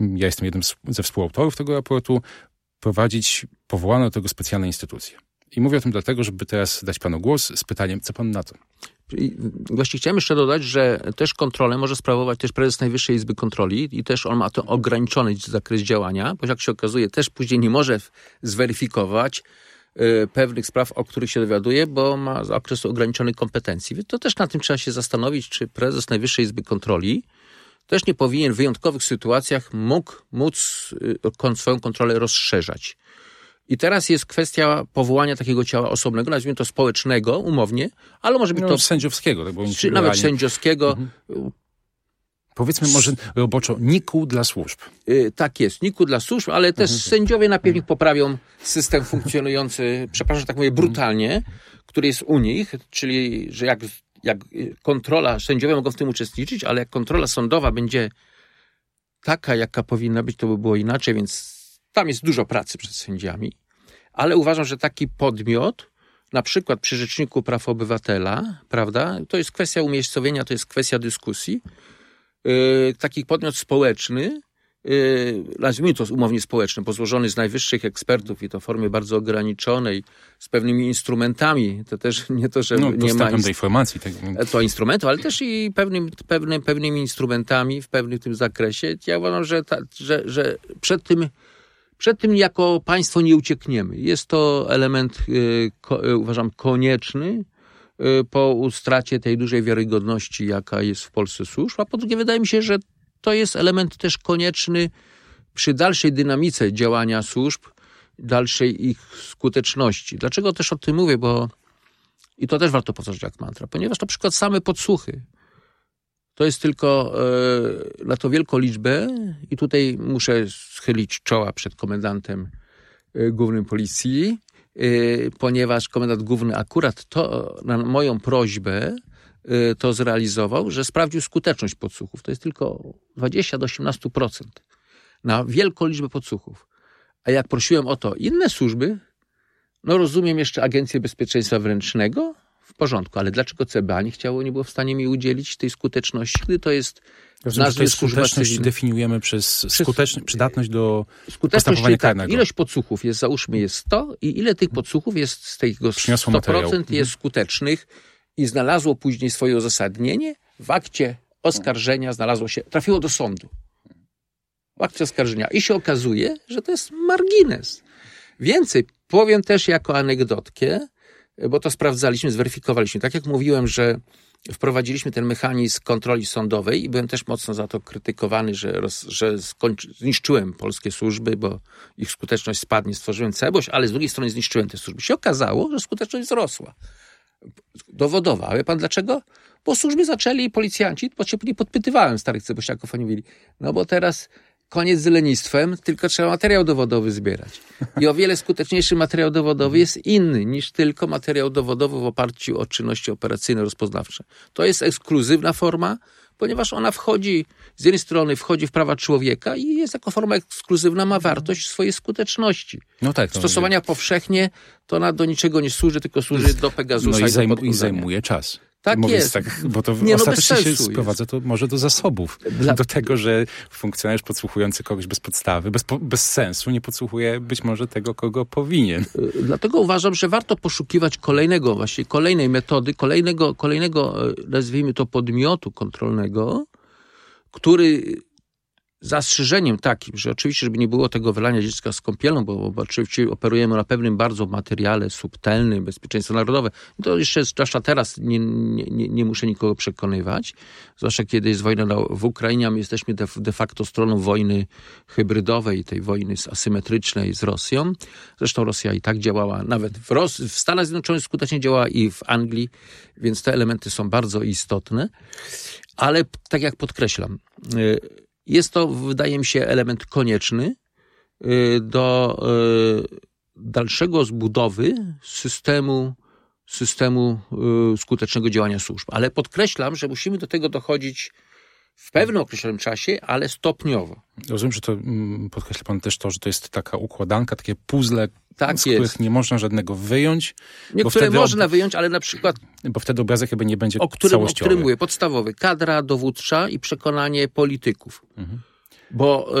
ja jestem jednym ze współautorów tego raportu, prowadzić powołane do tego specjalne instytucje. I mówię o tym dlatego, żeby teraz dać panu głos z pytaniem, co pan na to? Właściwie chciałem jeszcze dodać, że też kontrolę może sprawować też prezes Najwyższej Izby Kontroli i też on ma to ograniczony zakres działania, bo jak się okazuje, też później nie może zweryfikować pewnych spraw, o których się dowiaduje, bo ma okres ograniczonych kompetencji. To też na tym trzeba się zastanowić, czy prezes Najwyższej Izby Kontroli też nie powinien w wyjątkowych sytuacjach móc swoją kontrolę rozszerzać. I teraz jest kwestia powołania takiego ciała osobnego, nazwijmy to społecznego, umownie, ale może być to... sędziowskiego. Tak, czy nawet sędziowskiego... Mhm. Powiedzmy może roboczo, NIK-u dla służb. Tak jest, NIK-u dla służb, ale też sędziowie na pewno poprawią system funkcjonujący, przepraszam, tak mówię, brutalnie, który jest u nich, czyli że jak kontrola, sędziowie mogą w tym uczestniczyć, ale jak kontrola sądowa będzie taka, jaka powinna być, to by było inaczej, więc tam jest dużo pracy przed sędziami, ale uważam, że taki podmiot, na przykład przy Rzeczniku Praw Obywatela, prawda, to jest kwestia umiejscowienia, to jest kwestia dyskusji, taki podmiot społeczny, nazwijmy to umownie społeczny, bo złożony z najwyższych ekspertów i to w formie bardzo ograniczonej, z pewnymi instrumentami, to też nie to, że nie ma... do informacji. Tak. To instrumentów, ale też i pewnymi instrumentami w pewnym tym zakresie. Ja uważam, że przed tym jako państwo nie uciekniemy. Jest to element, uważam, konieczny, po stracie tej dużej wiarygodności, jaka jest w Polsce służb, a po drugie wydaje mi się, że to jest element też konieczny przy dalszej dynamice działania służb, dalszej ich skuteczności. Dlaczego też o tym mówię? Bo i to też warto powtarzać jak mantra, ponieważ na przykład same podsłuchy to jest tylko na to wielką liczbę i tutaj muszę schylić czoła przed komendantem głównym policji, ponieważ komendant główny akurat to na moją prośbę to zrealizował, że sprawdził skuteczność podsłuchów. To jest tylko 20 do 18% na wielką liczbę podsłuchów. A jak prosiłem o to inne służby, rozumiem jeszcze Agencję Bezpieczeństwa Wewnętrznego, w porządku, ale dlaczego CBA nie było w stanie mi udzielić tej skuteczności, gdy to jest... Rozumiem, skuteczność definiujemy przez przydatność do postępowania karnego. Ilość podsłuchów jest, załóżmy, jest 100 i ile tych podsłuchów jest z tego 100% jest skutecznych i znalazło później swoje uzasadnienie. W akcie oskarżenia trafiło do sądu. W akcie oskarżenia. I się okazuje, że to jest margines. Więcej, powiem też jako anegdotkę, bo to sprawdzaliśmy, zweryfikowaliśmy. Tak jak mówiłem, że wprowadziliśmy ten mechanizm kontroli sądowej i byłem też mocno za to krytykowany, że zniszczyłem polskie służby, bo ich skuteczność spadnie, stworzyłem cebość, ale z drugiej strony zniszczyłem te służby. Się okazało, że skuteczność wzrosła. Dowodowa. A wie pan dlaczego? Bo służby zaczęli, policjanci, bo się nie podpytywałem starych cebościaków, oni mówili, bo teraz koniec z lenistwem, tylko trzeba materiał dowodowy zbierać. I o wiele skuteczniejszy materiał dowodowy jest inny niż tylko materiał dowodowy w oparciu o czynności operacyjne, rozpoznawcze. To jest ekskluzywna forma, ponieważ ona wchodzi, z jednej strony wchodzi w prawa człowieka i jest jako forma ekskluzywna, ma wartość swojej skuteczności. No tak, stosowania mówię. Powszechnie to ona do niczego nie służy, tylko służy do Pegasusa. No i zajmuje czas. Tak mówię, jest. Tak, bo to nie, ostatecznie no się sprowadza to może do zasobów. Do tego, że funkcjonariusz podsłuchujący kogoś bez podstawy, bez sensu, nie podsłuchuje być może tego, kogo powinien. Dlatego uważam, że warto poszukiwać kolejnej metody, kolejnego, nazwijmy to, podmiotu kontrolnego, który zastrzeżeniem takim, że oczywiście, żeby nie było tego wylania dziecka z kąpielą, bo oczywiście operujemy na pewnym bardzo materiale subtelnym, bezpieczeństwo narodowe. To jeszcze, zwłaszcza teraz, nie muszę nikogo przekonywać. Zwłaszcza kiedy jest wojna w Ukrainie, a my jesteśmy de facto stroną wojny hybrydowej, tej wojny asymetrycznej z Rosją. Zresztą Rosja i tak działała, nawet w Stanach Zjednoczonych skutecznie działała i w Anglii, więc te elementy są bardzo istotne. Ale tak jak podkreślam, jest to, wydaje mi się, element konieczny do dalszego zbudowy systemu skutecznego działania służb. Ale podkreślam, że musimy do tego dochodzić w pewnym określonym czasie, ale stopniowo. Rozumiem, że to podkreśla pan też to, że to jest taka układanka, takie puzzle, tak, z których nie można żadnego wyjąć. Niektóre można wyjąć, ale na przykład... Bo wtedy obrazek chyba nie będzie całościowy. O którym mówię, podstawowy. Kadra dowódcza i przekonanie polityków. Mhm. Bo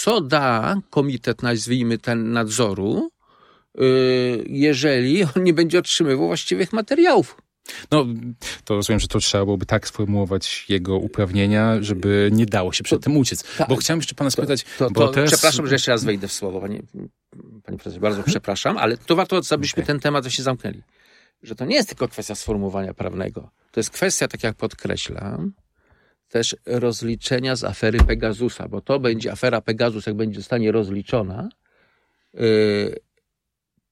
co da komitet, nazwijmy ten, nadzoru, jeżeli on nie będzie otrzymywał właściwych materiałów. No, to rozumiem, że to trzeba byłoby tak sformułować jego uprawnienia, żeby nie dało się przed tym uciec. Tak, bo chciałem jeszcze pana spytać... Teraz... Przepraszam, że jeszcze raz wejdę w słowo, panie prezesie, bardzo przepraszam, ale to warto, abyśmy ten temat właśnie zamknęli. Że to nie jest tylko kwestia sformułowania prawnego. To jest kwestia, tak jak podkreślam, też rozliczenia z afery Pegasusa, bo to będzie afera Pegasus, jak będzie zostanie rozliczona,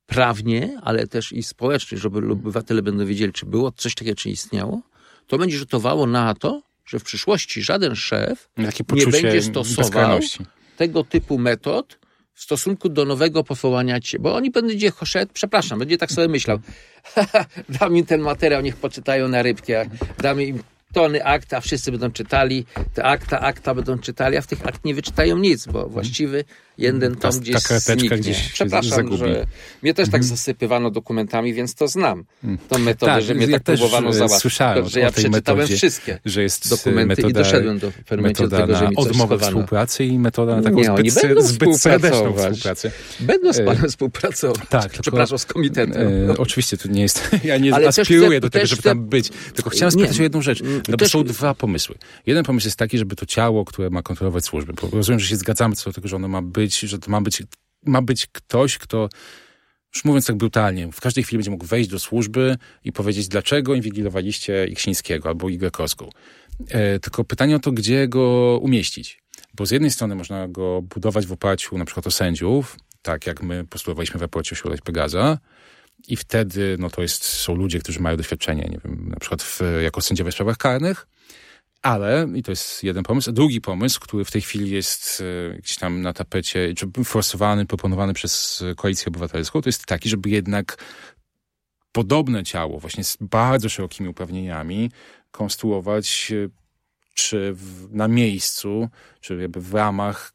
prawnie, ale też i społecznie, żeby obywatele będą wiedzieli, czy było coś takiego, czy istniało, to będzie rzutowało na to, że w przyszłości żaden szef nie będzie stosował tego typu metod w stosunku do nowego powołania cię. Bo oni będzie szedł, będzie tak sobie myślał, dam im ten materiał, niech poczytają na rybki, dam im tony akt, a wszyscy będą czytali, te akta będą czytali, a w tych akt nie wyczytają nic, bo właściwy jeden tom gdzieś zniknie. Gdzieś że mnie też tak zasypywano dokumentami, więc to znam. Tą metodę, że mnie tak próbowano załatwić. Słyszałem że ja przeczytałem wszystkie dokumenty i doszedłem do tego, że mi coś odmowa współpracy i metoda na taką zbyt serdeczną współpracę. Będą z panem współpracować. Tak, z komitetem. Oczywiście, tu nie jest... Ja nie aspiruję do tego, żeby tam być. Tylko chciałem sprawdzić jedną rzecz. No bo są dwa pomysły. Jeden pomysł jest taki, żeby to ciało, które ma kontrolować służby, bo rozumiem, że się zgadzamy co do tego, że ono ma być, że to ma być ktoś, kto, już mówiąc tak brutalnie, w każdej chwili będzie mógł wejść do służby i powiedzieć, dlaczego inwigilowaliście Iksińskiego albo Igorkowską. Tylko pytanie o to, gdzie go umieścić. Bo z jednej strony można go budować w oparciu na przykład o sędziów, tak jak my postulowaliśmy w raporcie Osiodłać Pegaza, i wtedy są ludzie, którzy mają doświadczenie, nie wiem, na przykład jako sędziowie w sprawach karnych, ale, i to jest jeden pomysł, a drugi pomysł, który w tej chwili jest gdzieś tam na tapecie, czy forsowany, proponowany przez Koalicję Obywatelską, to jest taki, żeby jednak podobne ciało, właśnie z bardzo szerokimi uprawnieniami, konstruować czy na miejscu, czy jakby w ramach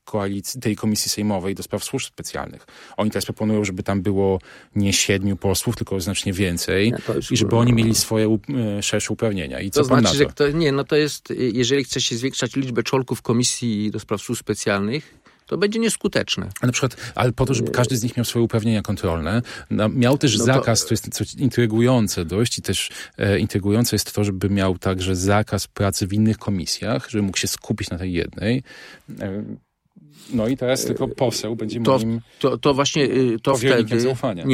tej Komisji Sejmowej do spraw Służb Specjalnych. Oni teraz proponują, żeby tam było nie 7 posłów, tylko znacznie więcej i żeby oni mieli swoje szersze uprawnienia. I co to pan znaczy, że to jest, jeżeli chce się zwiększać liczbę członków Komisji do spraw Służb Specjalnych, to będzie nieskuteczne. A na przykład, ale po to, żeby każdy z nich miał swoje uprawnienia kontrolne, miał też zakaz, to jest coś intrygujące dość i też intrygujące jest to, żeby miał także zakaz pracy w innych komisjach, żeby mógł się skupić na tej jednej. No i teraz tylko poseł będzie moim powiernikiem zaufania.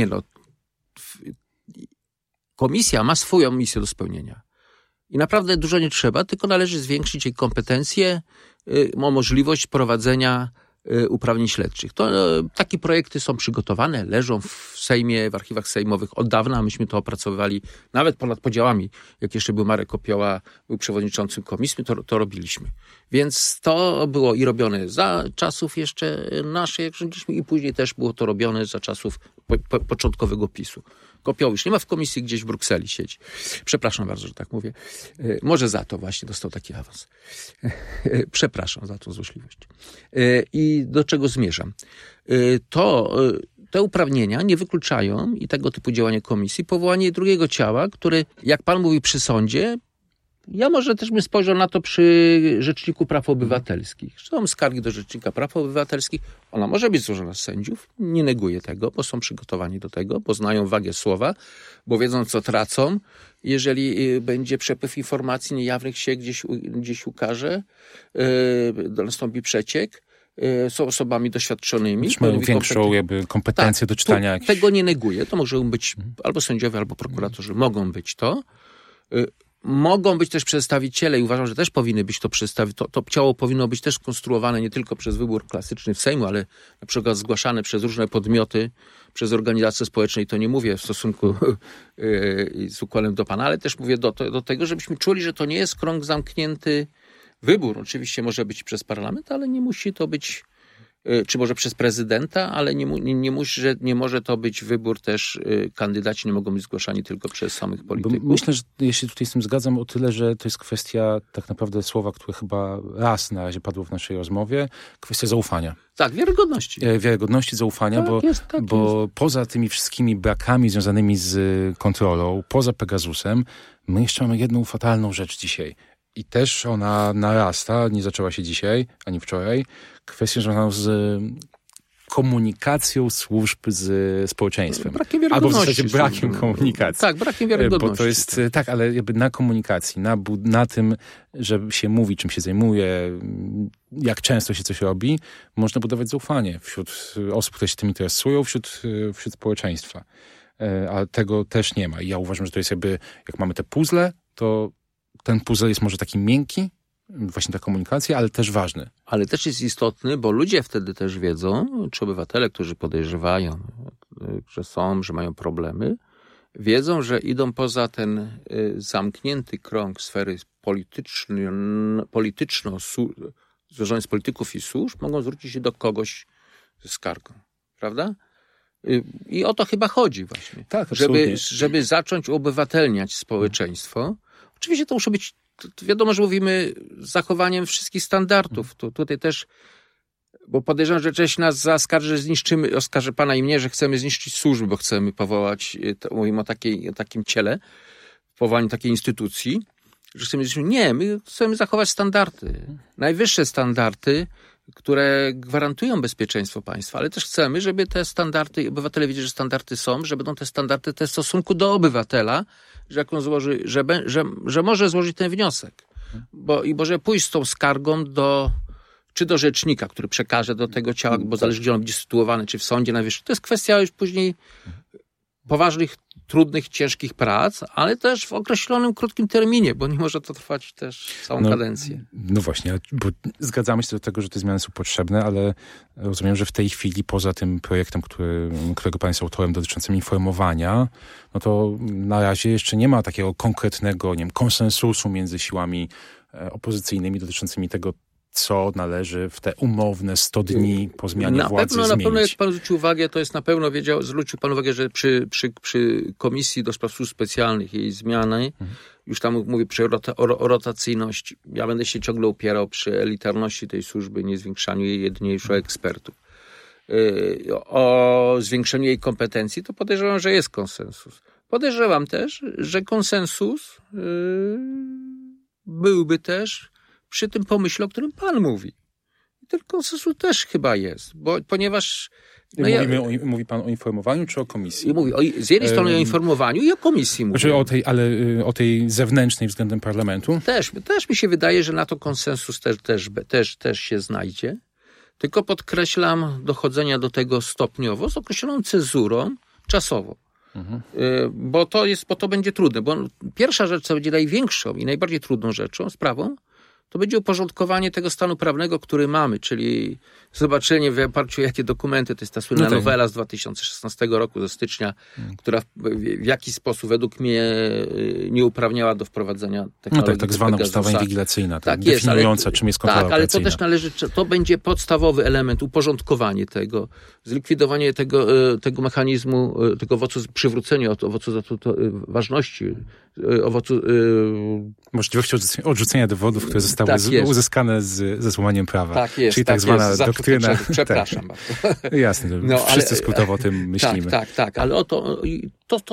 Komisja ma swoją misję do spełnienia. I naprawdę dużo nie trzeba, tylko należy zwiększyć jej kompetencje, możliwość prowadzenia uprawnień śledczych. Takie projekty są przygotowane, leżą w Sejmie, w archiwach sejmowych od dawna. Myśmy to opracowywali nawet ponad podziałami. Jak jeszcze był Marek Kopioła, był przewodniczącym komisji, to robiliśmy. Więc to było i robione za czasów jeszcze naszych, jak rządziliśmy, i później też było to robione za czasów początkowego PiSu. Kopioł już nie ma w komisji, gdzieś w Brukseli siedzi. Przepraszam bardzo, że tak mówię. Może za to właśnie dostał taki awans. Przepraszam za tą złośliwość. I do czego zmierzam? Te uprawnienia nie wykluczają i tego typu działanie komisji, powołanie drugiego ciała, który, jak pan mówi, przy sądzie, ja może też bym spojrzał na to przy Rzeczniku Praw Obywatelskich. Czy są skargi do Rzecznika Praw Obywatelskich? Ona może być złożona z sędziów. Nie neguję tego, bo są przygotowani do tego, bo znają wagę słowa, bo wiedzą, co tracą. Jeżeli będzie przepływ informacji niejawnych się gdzieś ukaże, nastąpi przeciek. Są osobami doświadczonymi. Mają większą jakby kompetencję do czytania. Tego nie neguję. To mogą być albo sędziowie, albo prokuratorzy. Mogą być to. Mogą być też przedstawiciele i uważam, że też powinny być to przedstawiciele. To ciało powinno być też skonstruowane nie tylko przez wybór klasyczny w Sejmu, ale na przykład zgłaszane przez różne podmioty, przez organizacje społeczne i to nie mówię w stosunku z układem do pana, ale też mówię do tego, żebyśmy czuli, że to nie jest krąg zamknięty. Wybór oczywiście może być przez parlament, ale nie musi to być, czy może przez prezydenta, ale nie może to być wybór też, kandydaci nie mogą być zgłaszani tylko przez samych polityków. Myślę, że jeśli tutaj z tym zgadzam o tyle, że to jest kwestia tak naprawdę słowa, które chyba raz na razie padło w naszej rozmowie, kwestia zaufania. Tak, wiarygodności. Wiarygodności, zaufania, tak, bo poza tymi wszystkimi brakami związanymi z kontrolą, poza Pegasusem, my jeszcze mamy jedną fatalną rzecz dzisiaj. I też ona narasta, nie zaczęła się dzisiaj, ani wczoraj, kwestia związana z komunikacją służb z społeczeństwem. Brakiem wiarygodności. Albo w zasadzie brakiem komunikacji. Tak, brakiem wiarygodności. Bo to jest, tak, ale jakby na komunikacji, na tym, że się mówi, czym się zajmuje, jak często się coś robi, można budować zaufanie wśród osób, które się tym interesują, wśród społeczeństwa. A tego też nie ma. I ja uważam, że to jest jakby, jak mamy te puzzle, to ten puzzle jest może taki miękki, właśnie ta komunikacja, ale też ważny. Ale też jest istotny, bo ludzie wtedy też wiedzą, czy obywatele, którzy podejrzewają, że mają problemy, wiedzą, że idą poza ten zamknięty krąg sfery polityczno złożony z polityków i służb, mogą zwrócić się do kogoś ze skargą. Prawda? I o to chyba chodzi właśnie. Tak, żeby zacząć uobywatelniać społeczeństwo. Oczywiście to muszę być, wiadomo, że mówimy z zachowaniem wszystkich standardów. Tutaj też, bo podejrzewam, że część nas zaskarży, że oskarży pana i mnie, że chcemy zniszczyć służby, bo chcemy powołać, mówimy o takim ciele, powołaniu takiej instytucji, że chcemy zniszczyć. Nie, my chcemy zachować standardy. Najwyższe standardy, które gwarantują bezpieczeństwo państwa, ale też chcemy, żeby te standardy, obywatele wiedzieli, że standardy są, że będą te standardy w stosunku do obywatela, że może złożyć ten wniosek. Może pójść z tą skargą czy do rzecznika, który przekaże do tego ciała, bo zależy, gdzie on będzie sytuowany, czy w sądzie najwyższym. To jest kwestia już później poważnych, trudnych, ciężkich prac, ale też w określonym, krótkim terminie, bo nie może to trwać też całą kadencję. No właśnie, bo zgadzamy się do tego, że te zmiany są potrzebne, ale rozumiem, że w tej chwili, poza tym projektem, którego pan jest autorem, dotyczącym informowania, no to na razie jeszcze nie ma takiego konkretnego, nie wiem, konsensusu między siłami opozycyjnymi dotyczącymi tego, co należy w te umowne 100 dni po zmianie władzy zmienić. Na pewno, jak pan zwrócił uwagę, to jest na pewno zwrócił pan uwagę, że przy Komisji do spraw Służb Specjalnych jej zmiany, już tam mówię o rotacyjności, ja będę się ciągle upierał przy elitarności tej służby, nie zwiększaniu jej jedynie już o ekspertów. O zwiększeniu jej kompetencji, to podejrzewam, że jest konsensus. Podejrzewam też, że konsensus byłby też przy tym pomyśle, o którym pan mówi. Ten konsensus też chyba jest, ponieważ... Mówi pan o informowaniu czy o komisji? Z jednej strony o informowaniu i o komisji mówię. Znaczy o tej zewnętrznej względem parlamentu? Też mi się wydaje, że na to konsensus też się znajdzie. Tylko podkreślam dochodzenia do tego stopniowo z określoną cezurą czasowo. Mhm. Bo to będzie trudne. Bo pierwsza rzecz, co będzie największą i najbardziej trudną rzeczą, sprawą, to będzie uporządkowanie tego stanu prawnego, który mamy, czyli zobaczenie w oparciu o jakie dokumenty, to jest ta słynna nowela z 2016 roku, ze stycznia, która w jakiś sposób według mnie nie uprawniała do wprowadzenia technologii. No tak zwana ustawa inwigilacyjna, tak jest, definiująca czym jest kontrola operacyjna. Tak, ale to też należy, to będzie podstawowy element, uporządkowanie tego, zlikwidowanie tego mechanizmu, tego owocu, przywrócenie owocu ważności, owocu... Możliwości odrzucenia dowodów, które zostały uzyskane ze złamaniem prawa. Tak jest. Czyli tak zwana doktryna... Przepraszam bardzo. Jasne, no, wszyscy skrótowo o tym myślimy. Tak, ale oto...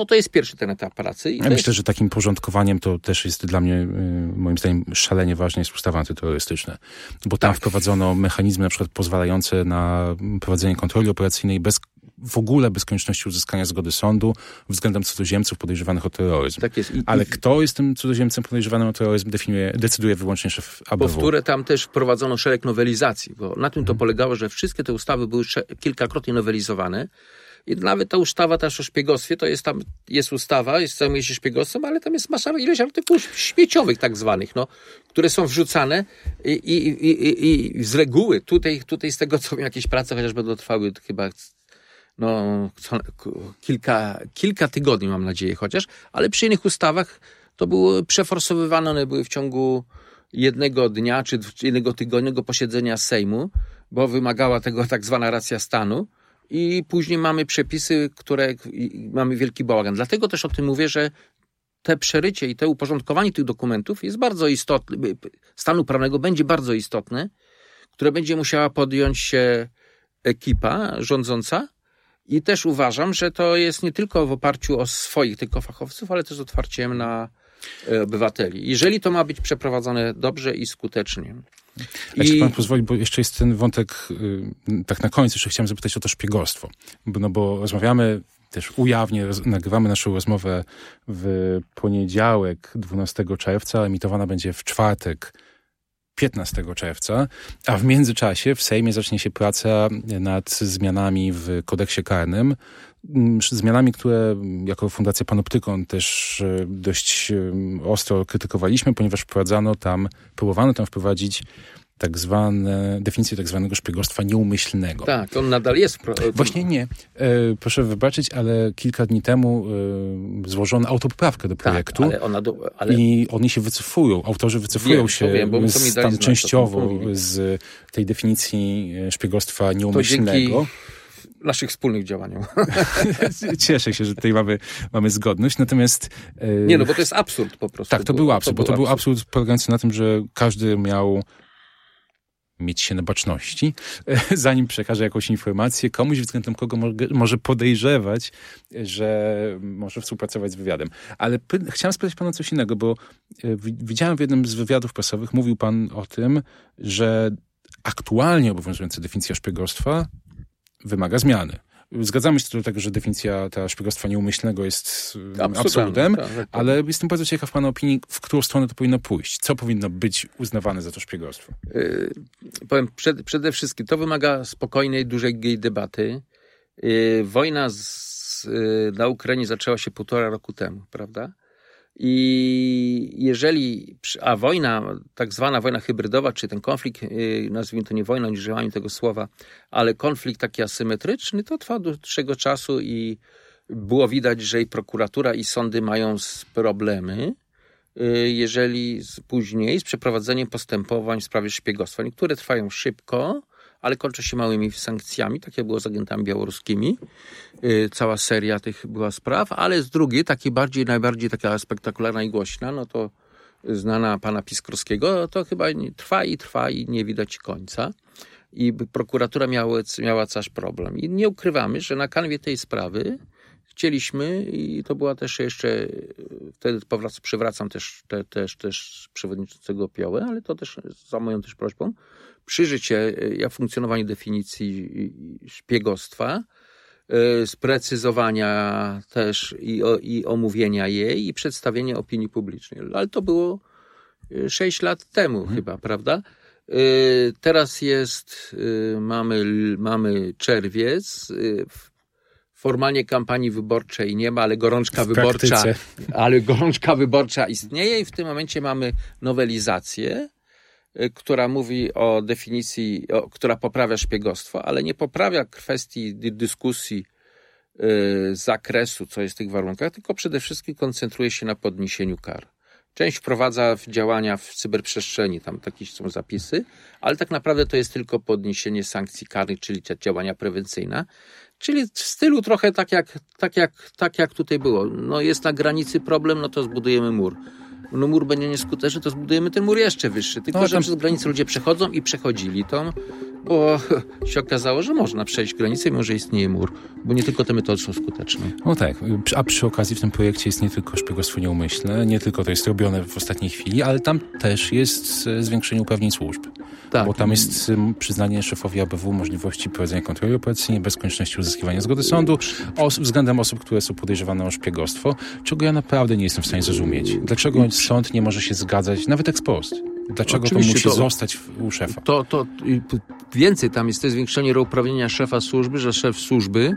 To jest pierwszy ten etap pracy. Ja myślę, że takim porządkowaniem to też jest dla mnie, moim zdaniem, szalenie ważne jest ustawa antyterrorystyczna. Bo tam wprowadzono mechanizmy na przykład pozwalające na prowadzenie kontroli operacyjnej bez konieczności uzyskania zgody sądu względem cudzoziemców podejrzewanych o terroryzm. Tak jest. Ale kto jest tym cudzoziemcem podejrzewanym o terroryzm decyduje wyłącznie szef ABW. Powtórę, tam też wprowadzono szereg nowelizacji, bo na tym to polegało, że wszystkie te ustawy były kilkakrotnie nowelizowane. I nawet ta ustawa też o szpiegostwie, to jest tam, jest ustawa, jest zajmuje się szpiegostwem, ale tam jest masa, ileś artykułów śmieciowych tak zwanych, które są wrzucane i z reguły tutaj z tego co jakieś prace, chociaż będą trwały chyba kilka tygodni mam nadzieję chociaż, ale przy innych ustawach to były przeforsowywane, one były w ciągu jednego dnia czy jednego tygodniowego posiedzenia Sejmu, bo wymagała tego tak zwana racja stanu. I później mamy przepisy, które mamy wielki bałagan. Dlatego też o tym mówię, że te przerycie i te uporządkowanie tych dokumentów jest bardzo istotne, stanu prawnego będzie bardzo istotne, które będzie musiała podjąć się ekipa rządząca i też uważam, że to jest nie tylko w oparciu o swoich tylko fachowców, ale też z otwarciem na obywateli. Jeżeli to ma być przeprowadzone dobrze i skutecznie. Jeśli pan pozwoli, bo jeszcze jest ten wątek, tak na końcu jeszcze chciałem zapytać o to szpiegostwo, bo rozmawiamy też ujawnie, nagrywamy naszą rozmowę w poniedziałek 12 czerwca, emitowana będzie w czwartek 15 czerwca, a w międzyczasie w Sejmie zacznie się praca nad zmianami w kodeksie karnym, zmianami, które jako Fundacja Panoptykon też dość ostro krytykowaliśmy, ponieważ próbowano tam wprowadzić tak zwane definicję tak zwanego szpiegostwa nieumyślnego. Tak, on nadal jest. Właśnie nie. Proszę wybaczyć, ale kilka dni temu złożono autopoprawkę do projektu i oni się wycofują. Autorzy wycofują częściowo z tej definicji szpiegostwa nieumyślnego. Naszych wspólnych działaniom. Cieszę się, że tutaj mamy zgodność, natomiast... bo to jest absurd po prostu. Tak, to był absurd polegający na tym, że każdy miał mieć się na baczności, zanim przekaże jakąś informację komuś, względem kogo może podejrzewać, że może współpracować z wywiadem. Ale chciałem spytać pana coś innego, bo widziałem w jednym z wywiadów prasowych, mówił pan o tym, że aktualnie obowiązująca definicja szpiegostwa wymaga zmiany. Zgadzamy się do tego, że definicja ta szpiegostwa nieumyślnego jest absurdem, ale jestem bardzo ciekaw pana opinii, w którą stronę to powinno pójść. Co powinno być uznawane za to szpiegostwo? Powiem przede wszystkim, to wymaga spokojnej, dużej debaty. Wojna na Ukrainie zaczęła się 1,5 roku temu, prawda? I jeżeli, a wojna, tak zwana wojna hybrydowa, czy ten konflikt, nazwijmy to nie wojną, nie używamy tego słowa, ale konflikt taki asymetryczny, to trwa do dłuższego czasu i było widać, że i prokuratura, i sądy mają problemy, jeżeli później z przeprowadzeniem postępowań w sprawie szpiegostwa. Niektóre trwają szybko, ale kończy się małymi sankcjami, tak jak było z agentami białoruskimi. Cała seria tych była spraw, ale z drugiej, najbardziej taka spektakularna i głośna, to znana pana Piskorskiego, to chyba trwa i nie widać końca. I prokuratura miała coś problem. I nie ukrywamy, że na kanwie tej sprawy chcieliśmy, i to była też jeszcze, wtedy przywracam też przewodniczącego Piołę, ale to też za moją też prośbą, przyjrzeć się funkcjonowaniu definicji szpiegostwa, sprecyzowania też i omówienia jej i przedstawienia opinii publicznej. Ale to było 6 lat temu chyba, prawda? Teraz mamy czerwiec, formalnie kampanii wyborczej nie ma, ale gorączka wyborcza istnieje i w tym momencie mamy nowelizację która mówi o definicji, która poprawia szpiegostwo, ale nie poprawia kwestii dyskusji zakresu, co jest w tych warunkach, tylko przede wszystkim koncentruje się na podniesieniu kar. Część wprowadza w działania w cyberprzestrzeni, tam takie są zapisy, ale tak naprawdę to jest tylko podniesienie sankcji karnych, czyli działania prewencyjne, czyli w stylu trochę tak jak tutaj było. No jest na granicy problem, no to zbudujemy mur. No mur będzie nieskuteczny, to zbudujemy ten mur jeszcze wyższy. Tylko, że przez granicę ludzie przechodzą i przechodzili tą, bo się okazało, że można przejść granicę, mimo że istnieje mur, bo nie tylko te metody są skuteczne. No tak, a przy okazji w tym projekcie jest nie tylko szpiegostwo nieumyślne, nie tylko to jest robione w ostatniej chwili, ale tam też jest zwiększenie uprawnień służb. Tak. Bo tam jest przyznanie szefowi ABW możliwości prowadzenia kontroli operacyjnej bez konieczności uzyskiwania zgody sądu względem osób, które są podejrzewane o szpiegostwo, czego ja naprawdę nie jestem w stanie zrozumieć. Dlaczego sąd nie może się zgadzać, nawet ex post? Dlaczego oczywiście to musi zostać u szefa? To więcej tam jest, to zwiększenie uprawnienia szefa służby, że szef służby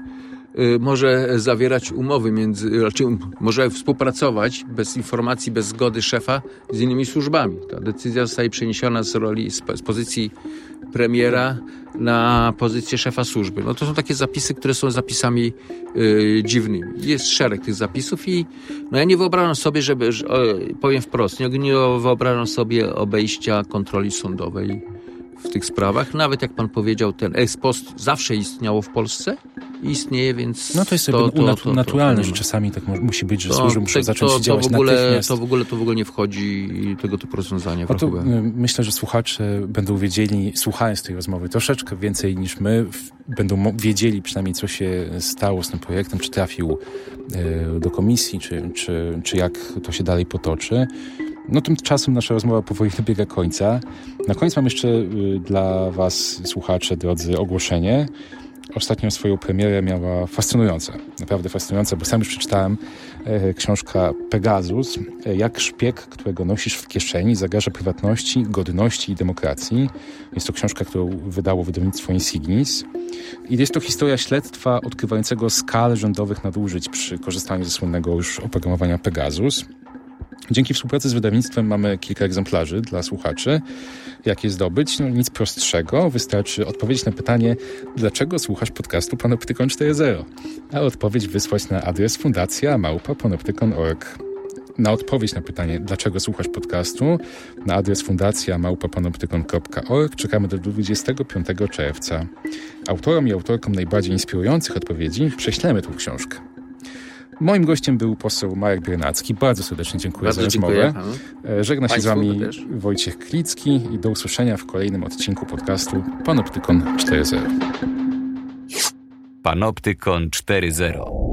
może zawierać umowy raczej może współpracować bez informacji, bez zgody szefa z innymi służbami. Ta decyzja zostaje przeniesiona z pozycji premiera na pozycję szefa służby. No to są takie zapisy, które są zapisami dziwnymi. Jest szereg tych zapisów i no ja nie wyobrażam sobie, powiem wprost, nie wyobrażam sobie obejścia kontroli sądowej w tych sprawach. Nawet jak pan powiedział, ten ex post zawsze istniało w Polsce i istnieje, więc... No to jest naturalne, że czasami tak musi być, że służby muszą zacząć działać natychmiast. To w ogóle nie wchodzi tego typu rozwiązania w rachubę. Myślę, że słuchacze będą wiedzieli, słuchając tej rozmowy, troszeczkę więcej niż my, będą wiedzieli przynajmniej, co się stało z tym projektem, czy trafił do komisji, czy jak to się dalej potoczy. No tymczasem nasza rozmowa powoli dobiega końca. Na koniec mam jeszcze dla was, słuchacze, drodzy, ogłoszenie. Ostatnią swoją premierę miała naprawdę fascynująca, bo sam już przeczytałem książka Pegasus. Jak szpieg, którego nosisz w kieszeni, zagraża prywatności, godności i demokracji. Jest to książka, którą wydało wydawnictwo Insignis. I jest to historia śledztwa odkrywającego skalę rządowych nadużyć przy korzystaniu ze słynnego już oprogramowania Pegasus. Dzięki współpracy z wydawnictwem mamy kilka egzemplarzy dla słuchaczy. Jak je zdobyć? No nic prostszego. Wystarczy odpowiedzieć na pytanie, dlaczego słuchasz podcastu Panoptykon 4.0? A odpowiedź wysłać na adres fundacja@panoptykon.org. Na odpowiedź na pytanie, dlaczego słuchasz podcastu, na adres fundacja@panoptykon.org czekamy do 25 czerwca. Autorom i autorkom najbardziej inspirujących odpowiedzi prześlemy tą książkę. Moim gościem był poseł Marek Biernacki. Bardzo serdecznie dziękuję za rozmowę. Żegna się z wami Wojciech Klicki i do usłyszenia w kolejnym odcinku podcastu Panoptykon 4.0. Panoptykon 4.0.